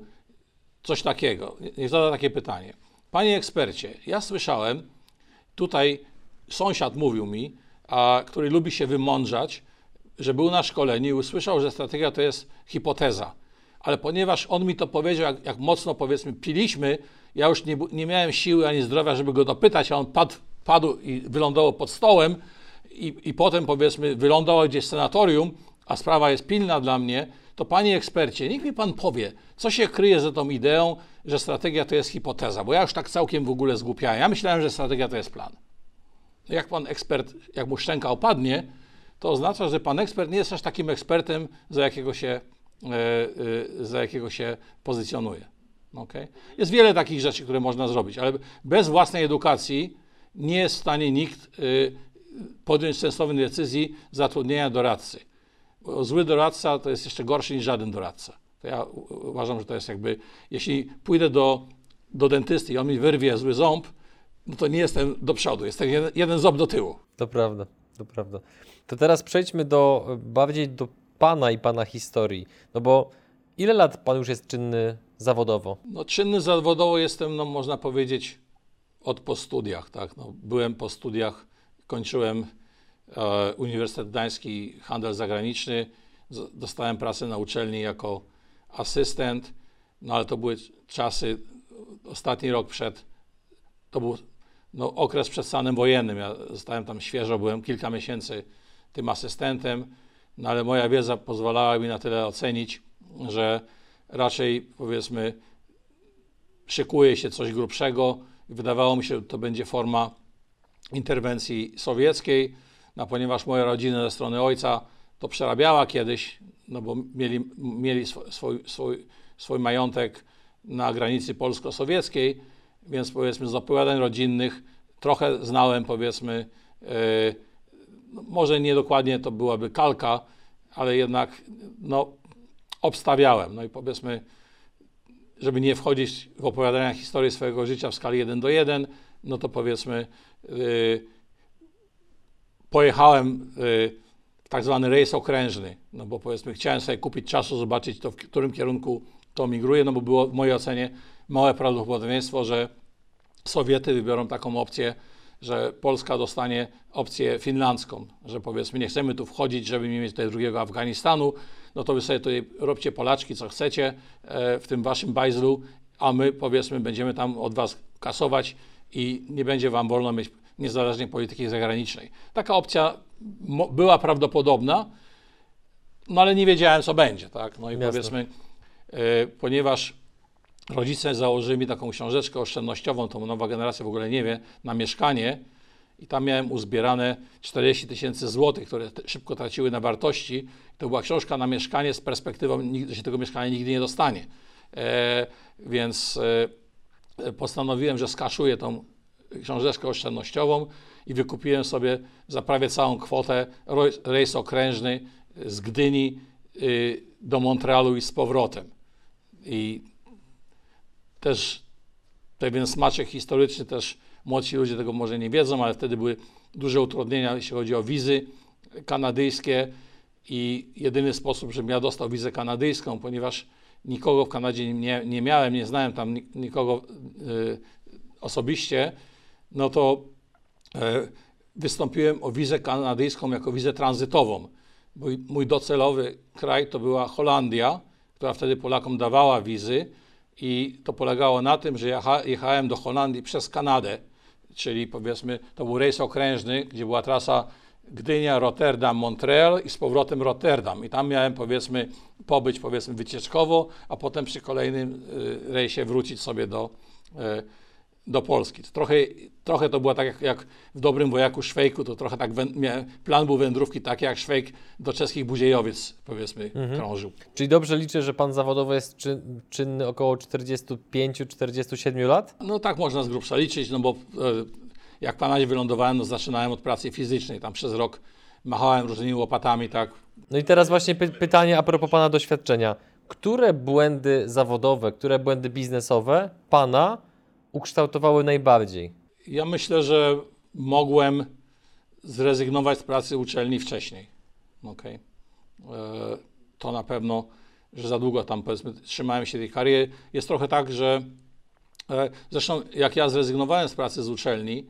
coś takiego, niech zada takie pytanie. Panie ekspercie, ja słyszałem, tutaj sąsiad mówił mi, a, który lubi się wymądrzać, że był na szkoleniu i usłyszał, że strategia to jest hipoteza. Ale ponieważ on mi to powiedział, jak, jak mocno, powiedzmy, piliśmy, ja już nie, nie miałem siły ani zdrowia, żeby go dopytać, a on padł, padł i wylądował pod stołem i, i potem, powiedzmy, wylądował gdzieś w sanatorium, a sprawa jest pilna dla mnie, to panie ekspercie, niech mi pan powie, co się kryje za tą ideą, że strategia to jest hipoteza, bo ja już tak całkiem w ogóle zgłupiałem. Ja myślałem, że strategia to jest plan. Jak pan ekspert, jak mu szczęka opadnie, to oznacza, że pan ekspert nie jest aż takim ekspertem, za jakiego się za jakiego się pozycjonuje. Okay? Jest wiele takich rzeczy, które można zrobić, ale bez własnej edukacji nie jest w stanie nikt podjąć sensownej decyzji zatrudnienia doradcy. Zły doradca to jest jeszcze gorszy niż żaden doradca. To ja uważam, że to jest jakby, jeśli pójdę do, do dentysty i on mi wyrwie zły ząb, no to nie jestem do przodu, jestem jeden, jeden ząb do tyłu. To prawda, to prawda. To teraz przejdźmy do bardziej do Pana i Pana historii, no bo ile lat Pan już jest czynny zawodowo? No czynny zawodowo jestem, no można powiedzieć od po studiach, tak? No, byłem po studiach, kończyłem e, Uniwersytet Gdański, handel zagraniczny, z, dostałem pracę na uczelni jako asystent, no ale to były czasy, ostatni rok przed, to był no, okres przed stanem wojennym, ja zostałem tam świeżo, byłem kilka miesięcy tym asystentem, no ale moja wiedza pozwalała mi na tyle ocenić, że raczej powiedzmy szykuje się coś grubszego. Wydawało mi się, że to będzie forma interwencji sowieckiej, no, ponieważ moja rodzina ze strony ojca to przerabiała kiedyś, no bo mieli, mieli swój, swój, swój majątek na granicy polsko-sowieckiej, więc powiedzmy z opowiadań rodzinnych trochę znałem, powiedzmy, yy, może nie dokładnie to byłaby kalka, ale jednak no, obstawiałem. No i powiedzmy, żeby nie wchodzić w opowiadania historii swojego życia w skali jeden do jednego, no to powiedzmy yy, pojechałem yy, w tak zwany rejs okrężny, no bo powiedzmy chciałem sobie kupić czasu, zobaczyć to, w którym kierunku to migruje, no bo było w mojej ocenie małe prawdopodobieństwo, że Sowiety wybiorą taką opcję, że Polska dostanie opcję finlandzką, że powiedzmy nie chcemy tu wchodzić, żeby nie mieć tutaj drugiego Afganistanu, no to wy sobie tutaj robcie Polaczki co chcecie e, w tym waszym bajzlu, a my powiedzmy będziemy tam od was kasować i nie będzie wam wolno mieć niezależnej polityki zagranicznej. Taka opcja była prawdopodobna, no ale nie wiedziałem co będzie, tak? No i Jasne. Powiedzmy, e, ponieważ rodzice założyli mi taką książeczkę oszczędnościową, to nowa generacja w ogóle nie wie, na mieszkanie i tam miałem uzbierane czterdzieści tysięcy złotych, które szybko traciły na wartości. To była książka na mieszkanie z perspektywą, że się tego mieszkania nigdy nie dostanie. E, więc e, postanowiłem, że skaszuję tą książeczkę oszczędnościową i wykupiłem sobie za prawie całą kwotę rejs okrężny z Gdyni y, do Montrealu i z powrotem. I też pewien smaczek historyczny, też młodsi ludzie tego może nie wiedzą, ale wtedy były duże utrudnienia, jeśli chodzi o wizy kanadyjskie i jedyny sposób, żebym ja dostał wizę kanadyjską, ponieważ nikogo w Kanadzie nie, nie miałem, nie znałem tam nikogo y, osobiście, no to y, wystąpiłem o wizę kanadyjską jako wizę tranzytową. Mój, mój docelowy kraj to była Holandia, która wtedy Polakom dawała wizy. I to polegało na tym, że ja jechałem do Holandii przez Kanadę, czyli powiedzmy to był rejs okrężny, gdzie była trasa Gdynia, Rotterdam, Montreal i z powrotem Rotterdam. I tam miałem powiedzmy pobyć powiedzmy wycieczkowo, a potem przy kolejnym y, rejsie wrócić sobie do, y, do Polski. To trochę, trochę to było tak jak, jak w Dobrym Wojaku Szwejku, to trochę tak miałem, plan był wędrówki taki jak Szwejk do czeskich Budziejowiec powiedzmy mhm. krążył. Czyli dobrze liczę, że pan zawodowo jest czyn, czynny około czterdziestu pięciu do czterdziestu siedmiu lat? No tak można z grubsza liczyć, no bo e, jak panaś wylądowałem, no zaczynałem od pracy fizycznej, tam przez rok machałem różnymi łopatami, tak. No i teraz właśnie py pytanie a propos pana doświadczenia. Które błędy zawodowe, które błędy biznesowe pana ukształtowały najbardziej? Ja myślę, że mogłem zrezygnować z pracy uczelni wcześniej. Okay. To na pewno, że za długo tam powiedzmy trzymałem się tej kariery. Jest trochę tak, że zresztą jak ja zrezygnowałem z pracy z uczelni,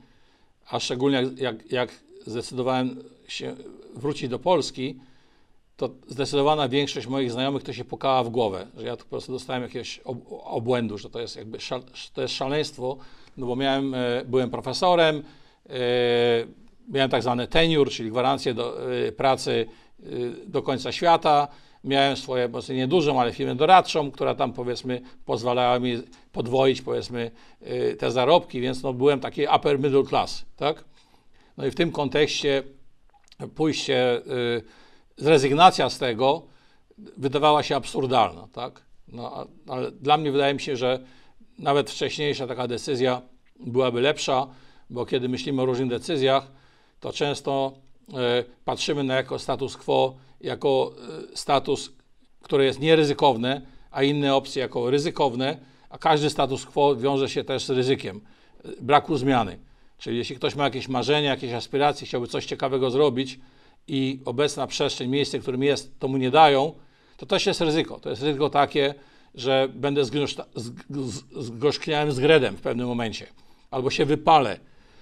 a szczególnie jak, jak zdecydowałem się wrócić do Polski, to zdecydowana większość moich znajomych to się pukała w głowę, że ja tu po prostu dostałem jakiegoś obłędu, że to jest jakby szal, to jest szaleństwo, no bo miałem, byłem profesorem, miałem tak zwane tenure, czyli gwarancję do, pracy do końca świata, miałem swoje, może niedużą, ale firmę doradczą, która tam powiedzmy pozwalała mi podwoić powiedzmy te zarobki, więc no byłem taki upper middle class, tak? No i w tym kontekście pójście Zrezygnacja z tego wydawała się absurdalna, tak? No, ale dla mnie wydaje mi się, że nawet wcześniejsza taka decyzja byłaby lepsza, bo kiedy myślimy o różnych decyzjach, to często y, patrzymy na jako status quo, jako y, status, który jest nieryzykowny, a inne opcje jako ryzykowne, a każdy status quo wiąże się też z ryzykiem y, braku zmiany. Czyli jeśli ktoś ma jakieś marzenia, jakieś aspiracje, chciałby coś ciekawego zrobić, i obecna przestrzeń, miejsce, w którym jest, to mu nie dają, to też jest ryzyko. To jest ryzyko takie, że będę zgorzkniałem z, z, z, z gredem w pewnym momencie. albo się wypalę,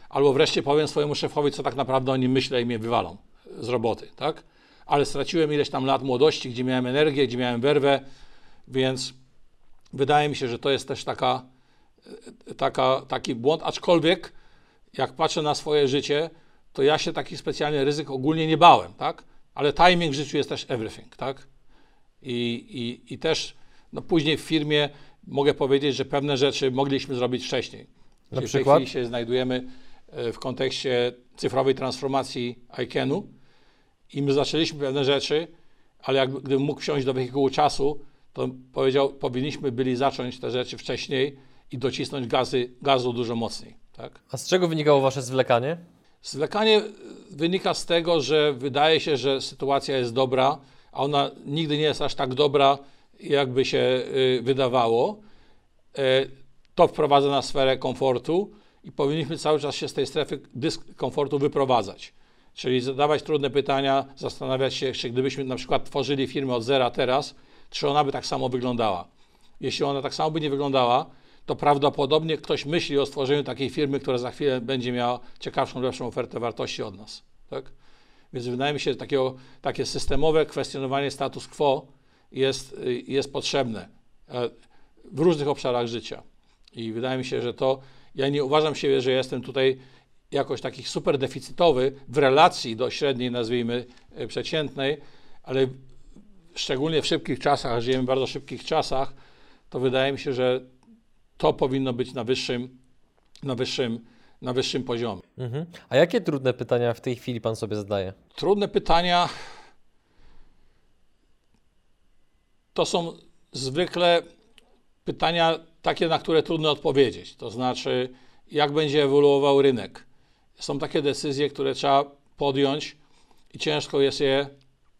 albo wreszcie powiem swojemu szefowi, co tak naprawdę o nim myślę i mnie wywalą z roboty, tak? Ale straciłem ileś tam lat młodości, gdzie miałem energię, gdzie miałem werwę, więc wydaje mi się, że to jest też taka, taka, taki błąd, aczkolwiek jak patrzę na swoje życie, to ja się takich specjalnych ryzyk ogólnie nie bałem, tak? Ale timing w życiu jest też everything, tak? I, i, i też no później w firmie mogę powiedzieć, że pewne rzeczy mogliśmy zrobić wcześniej. Na przykład? W tej chwili się znajdujemy w kontekście cyfrowej transformacji ajkanu i my zaczęliśmy pewne rzeczy, ale jakby, gdybym mógł wsiąść do wehikułu czasu, to powiedział, powinniśmy byli zacząć te rzeczy wcześniej i docisnąć gazy, gazu dużo mocniej. Tak? A z czego wynikało wasze zwlekanie? Zwlekanie wynika z tego, że wydaje się, że sytuacja jest dobra, a ona nigdy nie jest aż tak dobra, jakby się wydawało. To wprowadza nas w sferę komfortu i powinniśmy cały czas się z tej strefy komfortu wyprowadzać. Czyli zadawać trudne pytania, zastanawiać się, czy gdybyśmy na przykład tworzyli firmę od zera teraz, czy ona by tak samo wyglądała. Jeśli ona tak samo by nie wyglądała, to prawdopodobnie ktoś myśli o stworzeniu takiej firmy, która za chwilę będzie miała ciekawszą, lepszą ofertę wartości od nas. Tak? Więc wydaje mi się, że takiego, takie systemowe kwestionowanie status quo jest, jest potrzebne w różnych obszarach życia. I wydaje mi się, że to, ja nie uważam siebie, że jestem tutaj jakoś taki super deficytowy w relacji do średniej, nazwijmy, przeciętnej, ale szczególnie w szybkich czasach, żyjemy w bardzo szybkich czasach, to wydaje mi się, że to powinno być na wyższym, na wyższym, na wyższym poziomie. Mhm. A jakie trudne pytania w tej chwili pan sobie zadaje? Trudne pytania to są zwykle pytania takie, na które trudno odpowiedzieć. To znaczy, jak będzie ewoluował rynek. Są takie decyzje, które trzeba podjąć i ciężko jest je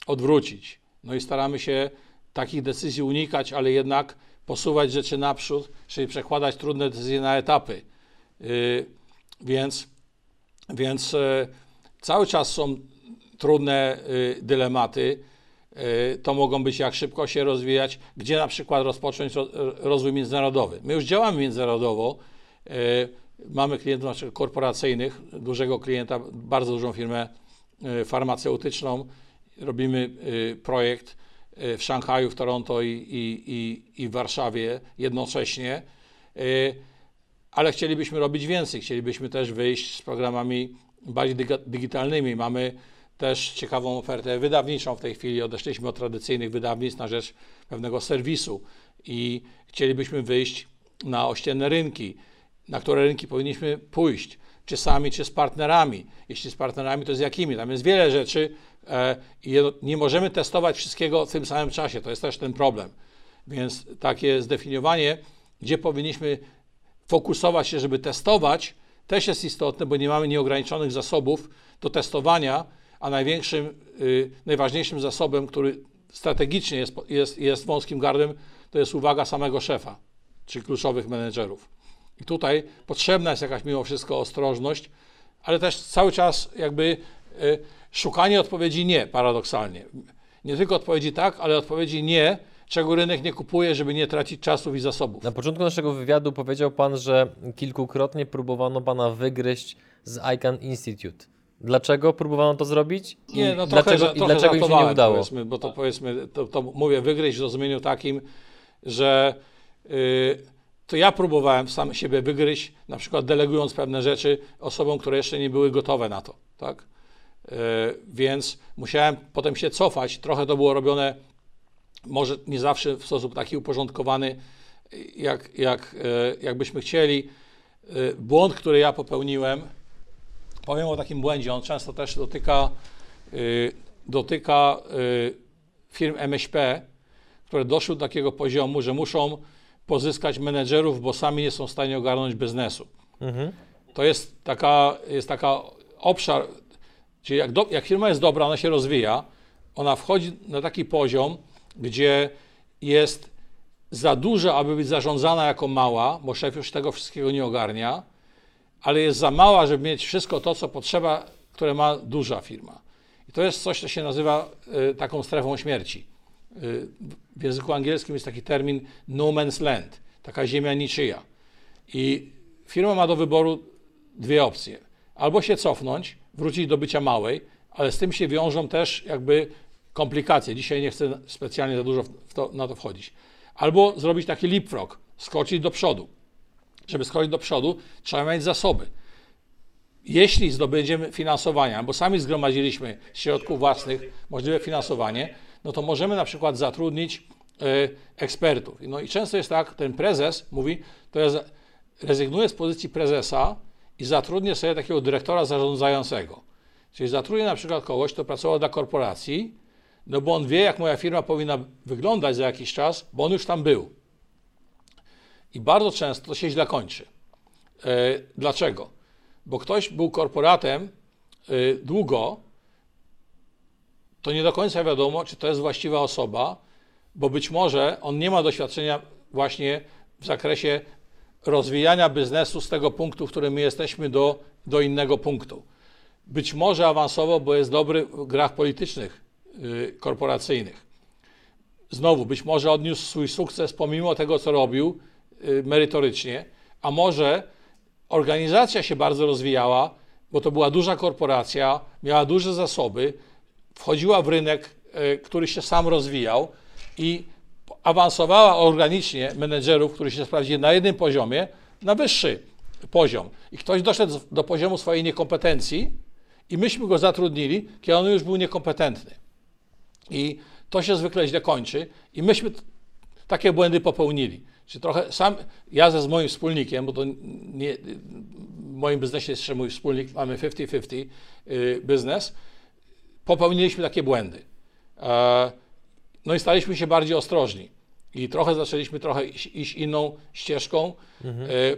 odwrócić. No i staramy się takich decyzji unikać, ale jednak posuwać rzeczy naprzód, czyli przekładać trudne decyzje na etapy. Yy, więc więc yy, cały czas są trudne yy, dylematy. Yy, to mogą być, jak szybko się rozwijać, gdzie na przykład rozpocząć ro, rozwój międzynarodowy. My już działamy międzynarodowo. Yy, mamy klientów znaczy korporacyjnych, dużego klienta, bardzo dużą firmę yy, farmaceutyczną. Robimy yy, projekt w Szanghaju, w Toronto i, i, i w Warszawie jednocześnie, ale chcielibyśmy robić więcej. Chcielibyśmy też wyjść z programami bardziej digitalnymi. Mamy też ciekawą ofertę wydawniczą w tej chwili. Odeszliśmy od tradycyjnych wydawnictw na rzecz pewnego serwisu i chcielibyśmy wyjść na ościenne rynki, na które rynki powinniśmy pójść. Czy sami, czy z partnerami. Jeśli z partnerami, to z jakimi? Tam jest wiele rzeczy i e, nie możemy testować wszystkiego w tym samym czasie. To jest też ten problem. Więc takie zdefiniowanie, gdzie powinniśmy fokusować się, żeby testować, też jest istotne, bo nie mamy nieograniczonych zasobów do testowania, a największym, y, najważniejszym zasobem, który strategicznie jest, jest, jest wąskim gardłem, to jest uwaga samego szefa, czy kluczowych menedżerów. I tutaj potrzebna jest jakaś mimo wszystko ostrożność, ale też cały czas jakby y, szukanie odpowiedzi nie, paradoksalnie. Nie tylko odpowiedzi tak, ale odpowiedzi nie, czego rynek nie kupuje, żeby nie tracić czasów i zasobów. Na początku naszego wywiadu powiedział pan, że kilkukrotnie próbowano pana wygryźć z ICAN Institute. Dlaczego próbowano to zrobić? I nie, no trochę, dlaczego, że, trochę i dlaczego im się nie udało? Powiedzmy, bo to powiedzmy, to, to mówię wygryźć w rozumieniu takim, że... Y, to ja próbowałem sam siebie wygryźć, na przykład delegując pewne rzeczy osobom, które jeszcze nie były gotowe na to, tak? Yy, więc musiałem potem się cofać. Trochę to było robione, może nie zawsze w sposób taki uporządkowany, jak, jak, yy, jak byśmy chcieli. Yy, błąd, który ja popełniłem, powiem o takim błędzie, on często też dotyka, yy, dotyka yy, firm M S P, które doszły do takiego poziomu, że muszą pozyskać menedżerów, bo sami nie są w stanie ogarnąć biznesu. Mhm. To jest taka, jest taka obszar, czyli jak, do, jak firma jest dobra, ona się rozwija, ona wchodzi na taki poziom, gdzie jest za duża, aby być zarządzana jako mała, bo szef już tego wszystkiego nie ogarnia, ale jest za mała, żeby mieć wszystko to, co potrzeba, które ma duża firma. I to jest coś, co się nazywa y, taką strefą śmierci. W języku angielskim jest taki termin no man's land, taka ziemia niczyja. I firma ma do wyboru dwie opcje. Albo się cofnąć, wrócić do bycia małej, ale z tym się wiążą też jakby komplikacje. Dzisiaj nie chcę specjalnie za dużo w to, na to wchodzić. Albo zrobić taki leapfrog, skoczyć do przodu. Żeby skoczyć do przodu, trzeba mieć zasoby. Jeśli zdobędziemy finansowanie, albo sami zgromadziliśmy z środków własnych możliwe finansowanie, no to możemy na przykład zatrudnić y, ekspertów. No i często jest tak, ten prezes mówi, to ja rezygnuję z pozycji prezesa i zatrudnię sobie takiego dyrektora zarządzającego. Czyli zatrudnię na przykład kogoś, kto pracował dla korporacji, no bo on wie, jak moja firma powinna wyglądać za jakiś czas, bo on już tam był. I bardzo często to się źle kończy. Yy, dlaczego? Bo ktoś był korporatem yy, długo, to nie do końca wiadomo, czy to jest właściwa osoba, bo być może on nie ma doświadczenia właśnie w zakresie rozwijania biznesu z tego punktu, w którym my jesteśmy, do, do innego punktu. Być może awansował, bo jest dobry w grach politycznych, yy, korporacyjnych. Znowu, być może odniósł swój sukces pomimo tego, co robił yy, merytorycznie, a może organizacja się bardzo rozwijała, bo to była duża korporacja, miała duże zasoby, wchodziła w rynek, yy, który się sam rozwijał i awansowała organicznie menedżerów, którzy się sprawdzili na jednym poziomie, na wyższy poziom. I ktoś doszedł do poziomu swojej niekompetencji i myśmy go zatrudnili, kiedy on już był niekompetentny. I to się zwykle źle kończy i myśmy takie błędy popełnili. Czyli trochę sam, ja ze z moim wspólnikiem, bo to nie, w moim biznesie jest jeszcze mój wspólnik, mamy fifty fifty yy, biznes, popełniliśmy takie błędy. Yy, No i staliśmy się bardziej ostrożni i trochę zaczęliśmy trochę iść, iść inną ścieżką, mhm. y,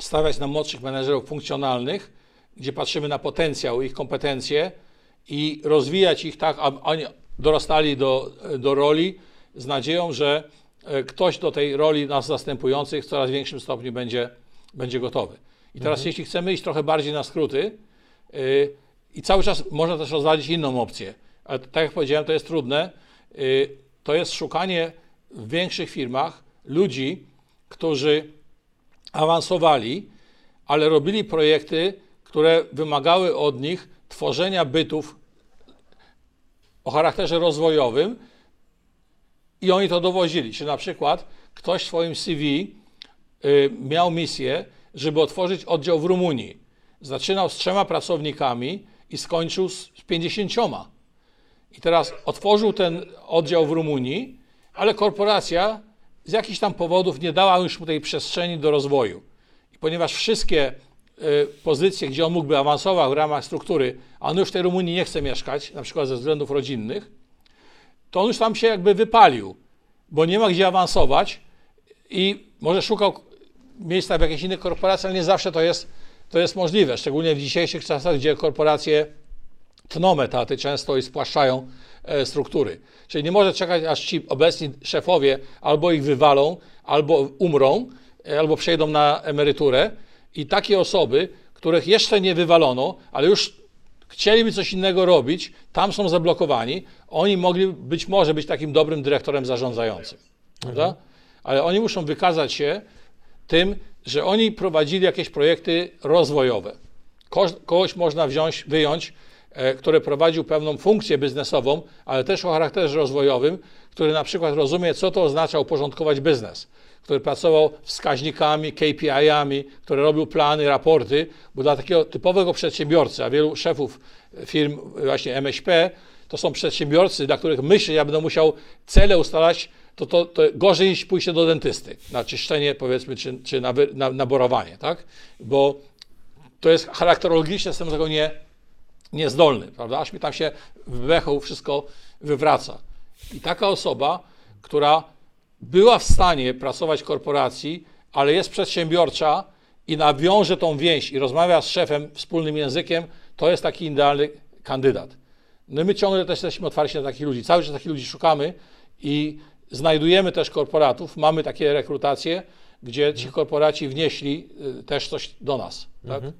stawiać na młodszych menedżerów funkcjonalnych, gdzie patrzymy na potencjał, ich kompetencje i rozwijać ich tak, aby oni dorastali do, do roli z nadzieją, że ktoś do tej roli nas zastępujących w coraz większym stopniu będzie, będzie gotowy. I teraz mhm. jeśli chcemy iść trochę bardziej na skróty y, i cały czas można też rozważyć inną opcję, ale tak jak powiedziałem, to jest trudne. To jest szukanie w większych firmach ludzi, którzy awansowali, ale robili projekty, które wymagały od nich tworzenia bytów o charakterze rozwojowym i oni to dowozili. Czy na przykład ktoś w swoim C V miał misję, żeby otworzyć oddział w Rumunii. Zaczynał z trzema pracownikami i skończył z pięćdziesięcioma. I teraz otworzył ten oddział w Rumunii, ale korporacja z jakichś tam powodów nie dała już mu tej przestrzeni do rozwoju. I ponieważ wszystkie y, pozycje, gdzie on mógłby awansować w ramach struktury, a on już w tej Rumunii nie chce mieszkać, na przykład ze względów rodzinnych, to on już tam się jakby wypalił, bo nie ma gdzie awansować i może szukał miejsca w jakiejś innej korporacji, ale nie zawsze to jest, to jest możliwe, szczególnie w dzisiejszych czasach, gdzie korporacje tną etaty często i spłaszczają e, struktury. Czyli nie może czekać, aż ci obecni szefowie albo ich wywalą, albo umrą, e, albo przejdą na emeryturę. I takie osoby, których jeszcze nie wywalono, ale już chcieliby coś innego robić, tam są zablokowani, oni mogli być może być takim dobrym dyrektorem zarządzającym. Mhm. Ale oni muszą wykazać się tym, że oni prowadzili jakieś projekty rozwojowe. Ko kogoś można wziąć, wyjąć, który prowadził pewną funkcję biznesową, ale też o charakterze rozwojowym, który na przykład rozumie, co to oznacza uporządkować biznes, który pracował wskaźnikami, K P I-ami, który robił plany, raporty, bo dla takiego typowego przedsiębiorcy, a wielu szefów firm właśnie M S P, to są przedsiębiorcy, dla których myślę, ja będę musiał cele ustalać, to, to, to gorzej niż pójście do dentysty na czyszczenie, powiedzmy, czy, czy na, na, na borowanie, tak? Bo to jest charakterologicznie, jestem tego nie niezdolny, prawda? Aż mi tam się w bechu wszystko wywraca. I taka osoba, która była w stanie pracować w korporacji, ale jest przedsiębiorcza i nawiąże tą więź i rozmawia z szefem wspólnym językiem, to jest taki idealny kandydat. No i my ciągle też jesteśmy otwarci na takich ludzi. Cały czas takich ludzi szukamy i znajdujemy też korporatów. Mamy takie rekrutacje, gdzie ci korporaci wnieśli też coś do nas, mhm. tak?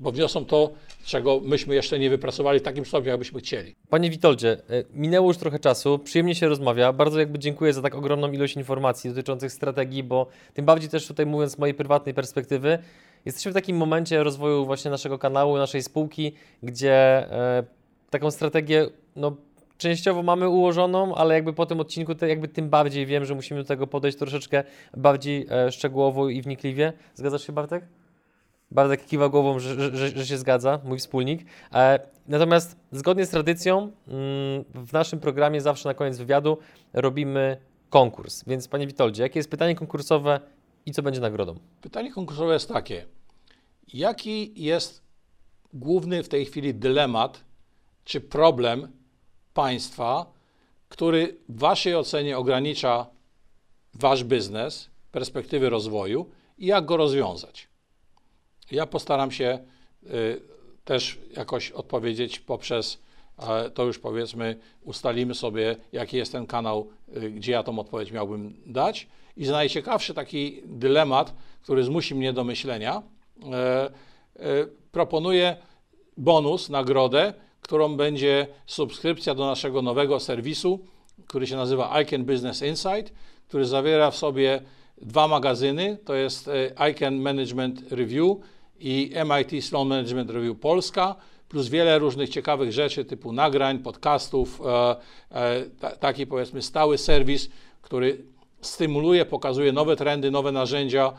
Bo wniosą to, czego myśmy jeszcze nie wypracowali w takim stopniu, jakbyśmy chcieli. Panie Witoldzie, minęło już trochę czasu, przyjemnie się rozmawia. Bardzo jakby dziękuję za tak ogromną ilość informacji dotyczących strategii, bo tym bardziej też tutaj mówiąc z mojej prywatnej perspektywy, Jesteśmy w takim momencie rozwoju właśnie naszego kanału, naszej spółki, gdzie e, taką strategię no, częściowo mamy ułożoną, ale jakby po tym odcinku te, jakby tym bardziej wiem, że musimy do tego podejść troszeczkę bardziej e, szczegółowo i wnikliwie. Zgadzasz się, Bartek? Bartek kiwa głową, że, że, że się zgadza, mój wspólnik. E, natomiast zgodnie z tradycją mm, w naszym programie zawsze na koniec wywiadu robimy konkurs. Więc panie Witoldzie, jakie jest pytanie konkursowe i co będzie nagrodą? Pytanie konkursowe jest takie. Jaki jest główny w tej chwili dylemat czy problem państwa, który w waszej ocenie ogranicza wasz biznes, perspektywy rozwoju i jak go rozwiązać? Ja postaram się y, też jakoś odpowiedzieć poprzez, ale to już powiedzmy ustalimy sobie, jaki jest ten kanał, y, gdzie ja tą odpowiedź miałbym dać. I najciekawszy taki dylemat, który zmusi mnie do myślenia, y, y, proponuję bonus, nagrodę, którą będzie subskrypcja do naszego nowego serwisu, który się nazywa I CAN Business Insight, który zawiera w sobie dwa magazyny, to jest y, I CAN Management Review i M I T Sloan Management Review Polska, plus wiele różnych ciekawych rzeczy typu nagrań, podcastów, taki powiedzmy stały serwis, który stymuluje, pokazuje nowe trendy, nowe narzędzia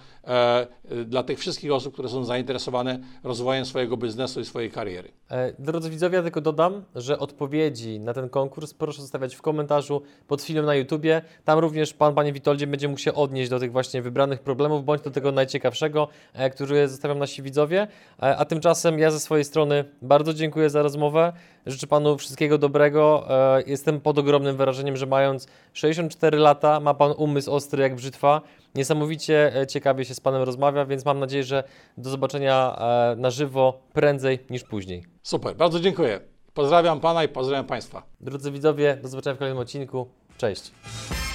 dla tych wszystkich osób, które są zainteresowane rozwojem swojego biznesu i swojej kariery. Drodzy widzowie, ja tylko dodam, że odpowiedzi na ten konkurs proszę zostawiać w komentarzu pod filmem na YouTubie. Tam również pan, panie Witoldzie, będzie mógł się odnieść do tych właśnie wybranych problemów, bądź do tego najciekawszego, który zostawiam nasi widzowie. A tymczasem ja ze swojej strony bardzo dziękuję za rozmowę. Życzę panu wszystkiego dobrego. Jestem pod ogromnym wrażeniem, że mając sześćdziesiąt cztery lata ma pan umysł ostry jak brzytwa. Niesamowicie ciekawie się z panem rozmawia, więc mam nadzieję, że do zobaczenia na żywo prędzej niż później. Super, bardzo dziękuję. Pozdrawiam pana i pozdrawiam państwa. Drodzy widzowie, do zobaczenia w kolejnym odcinku. Cześć.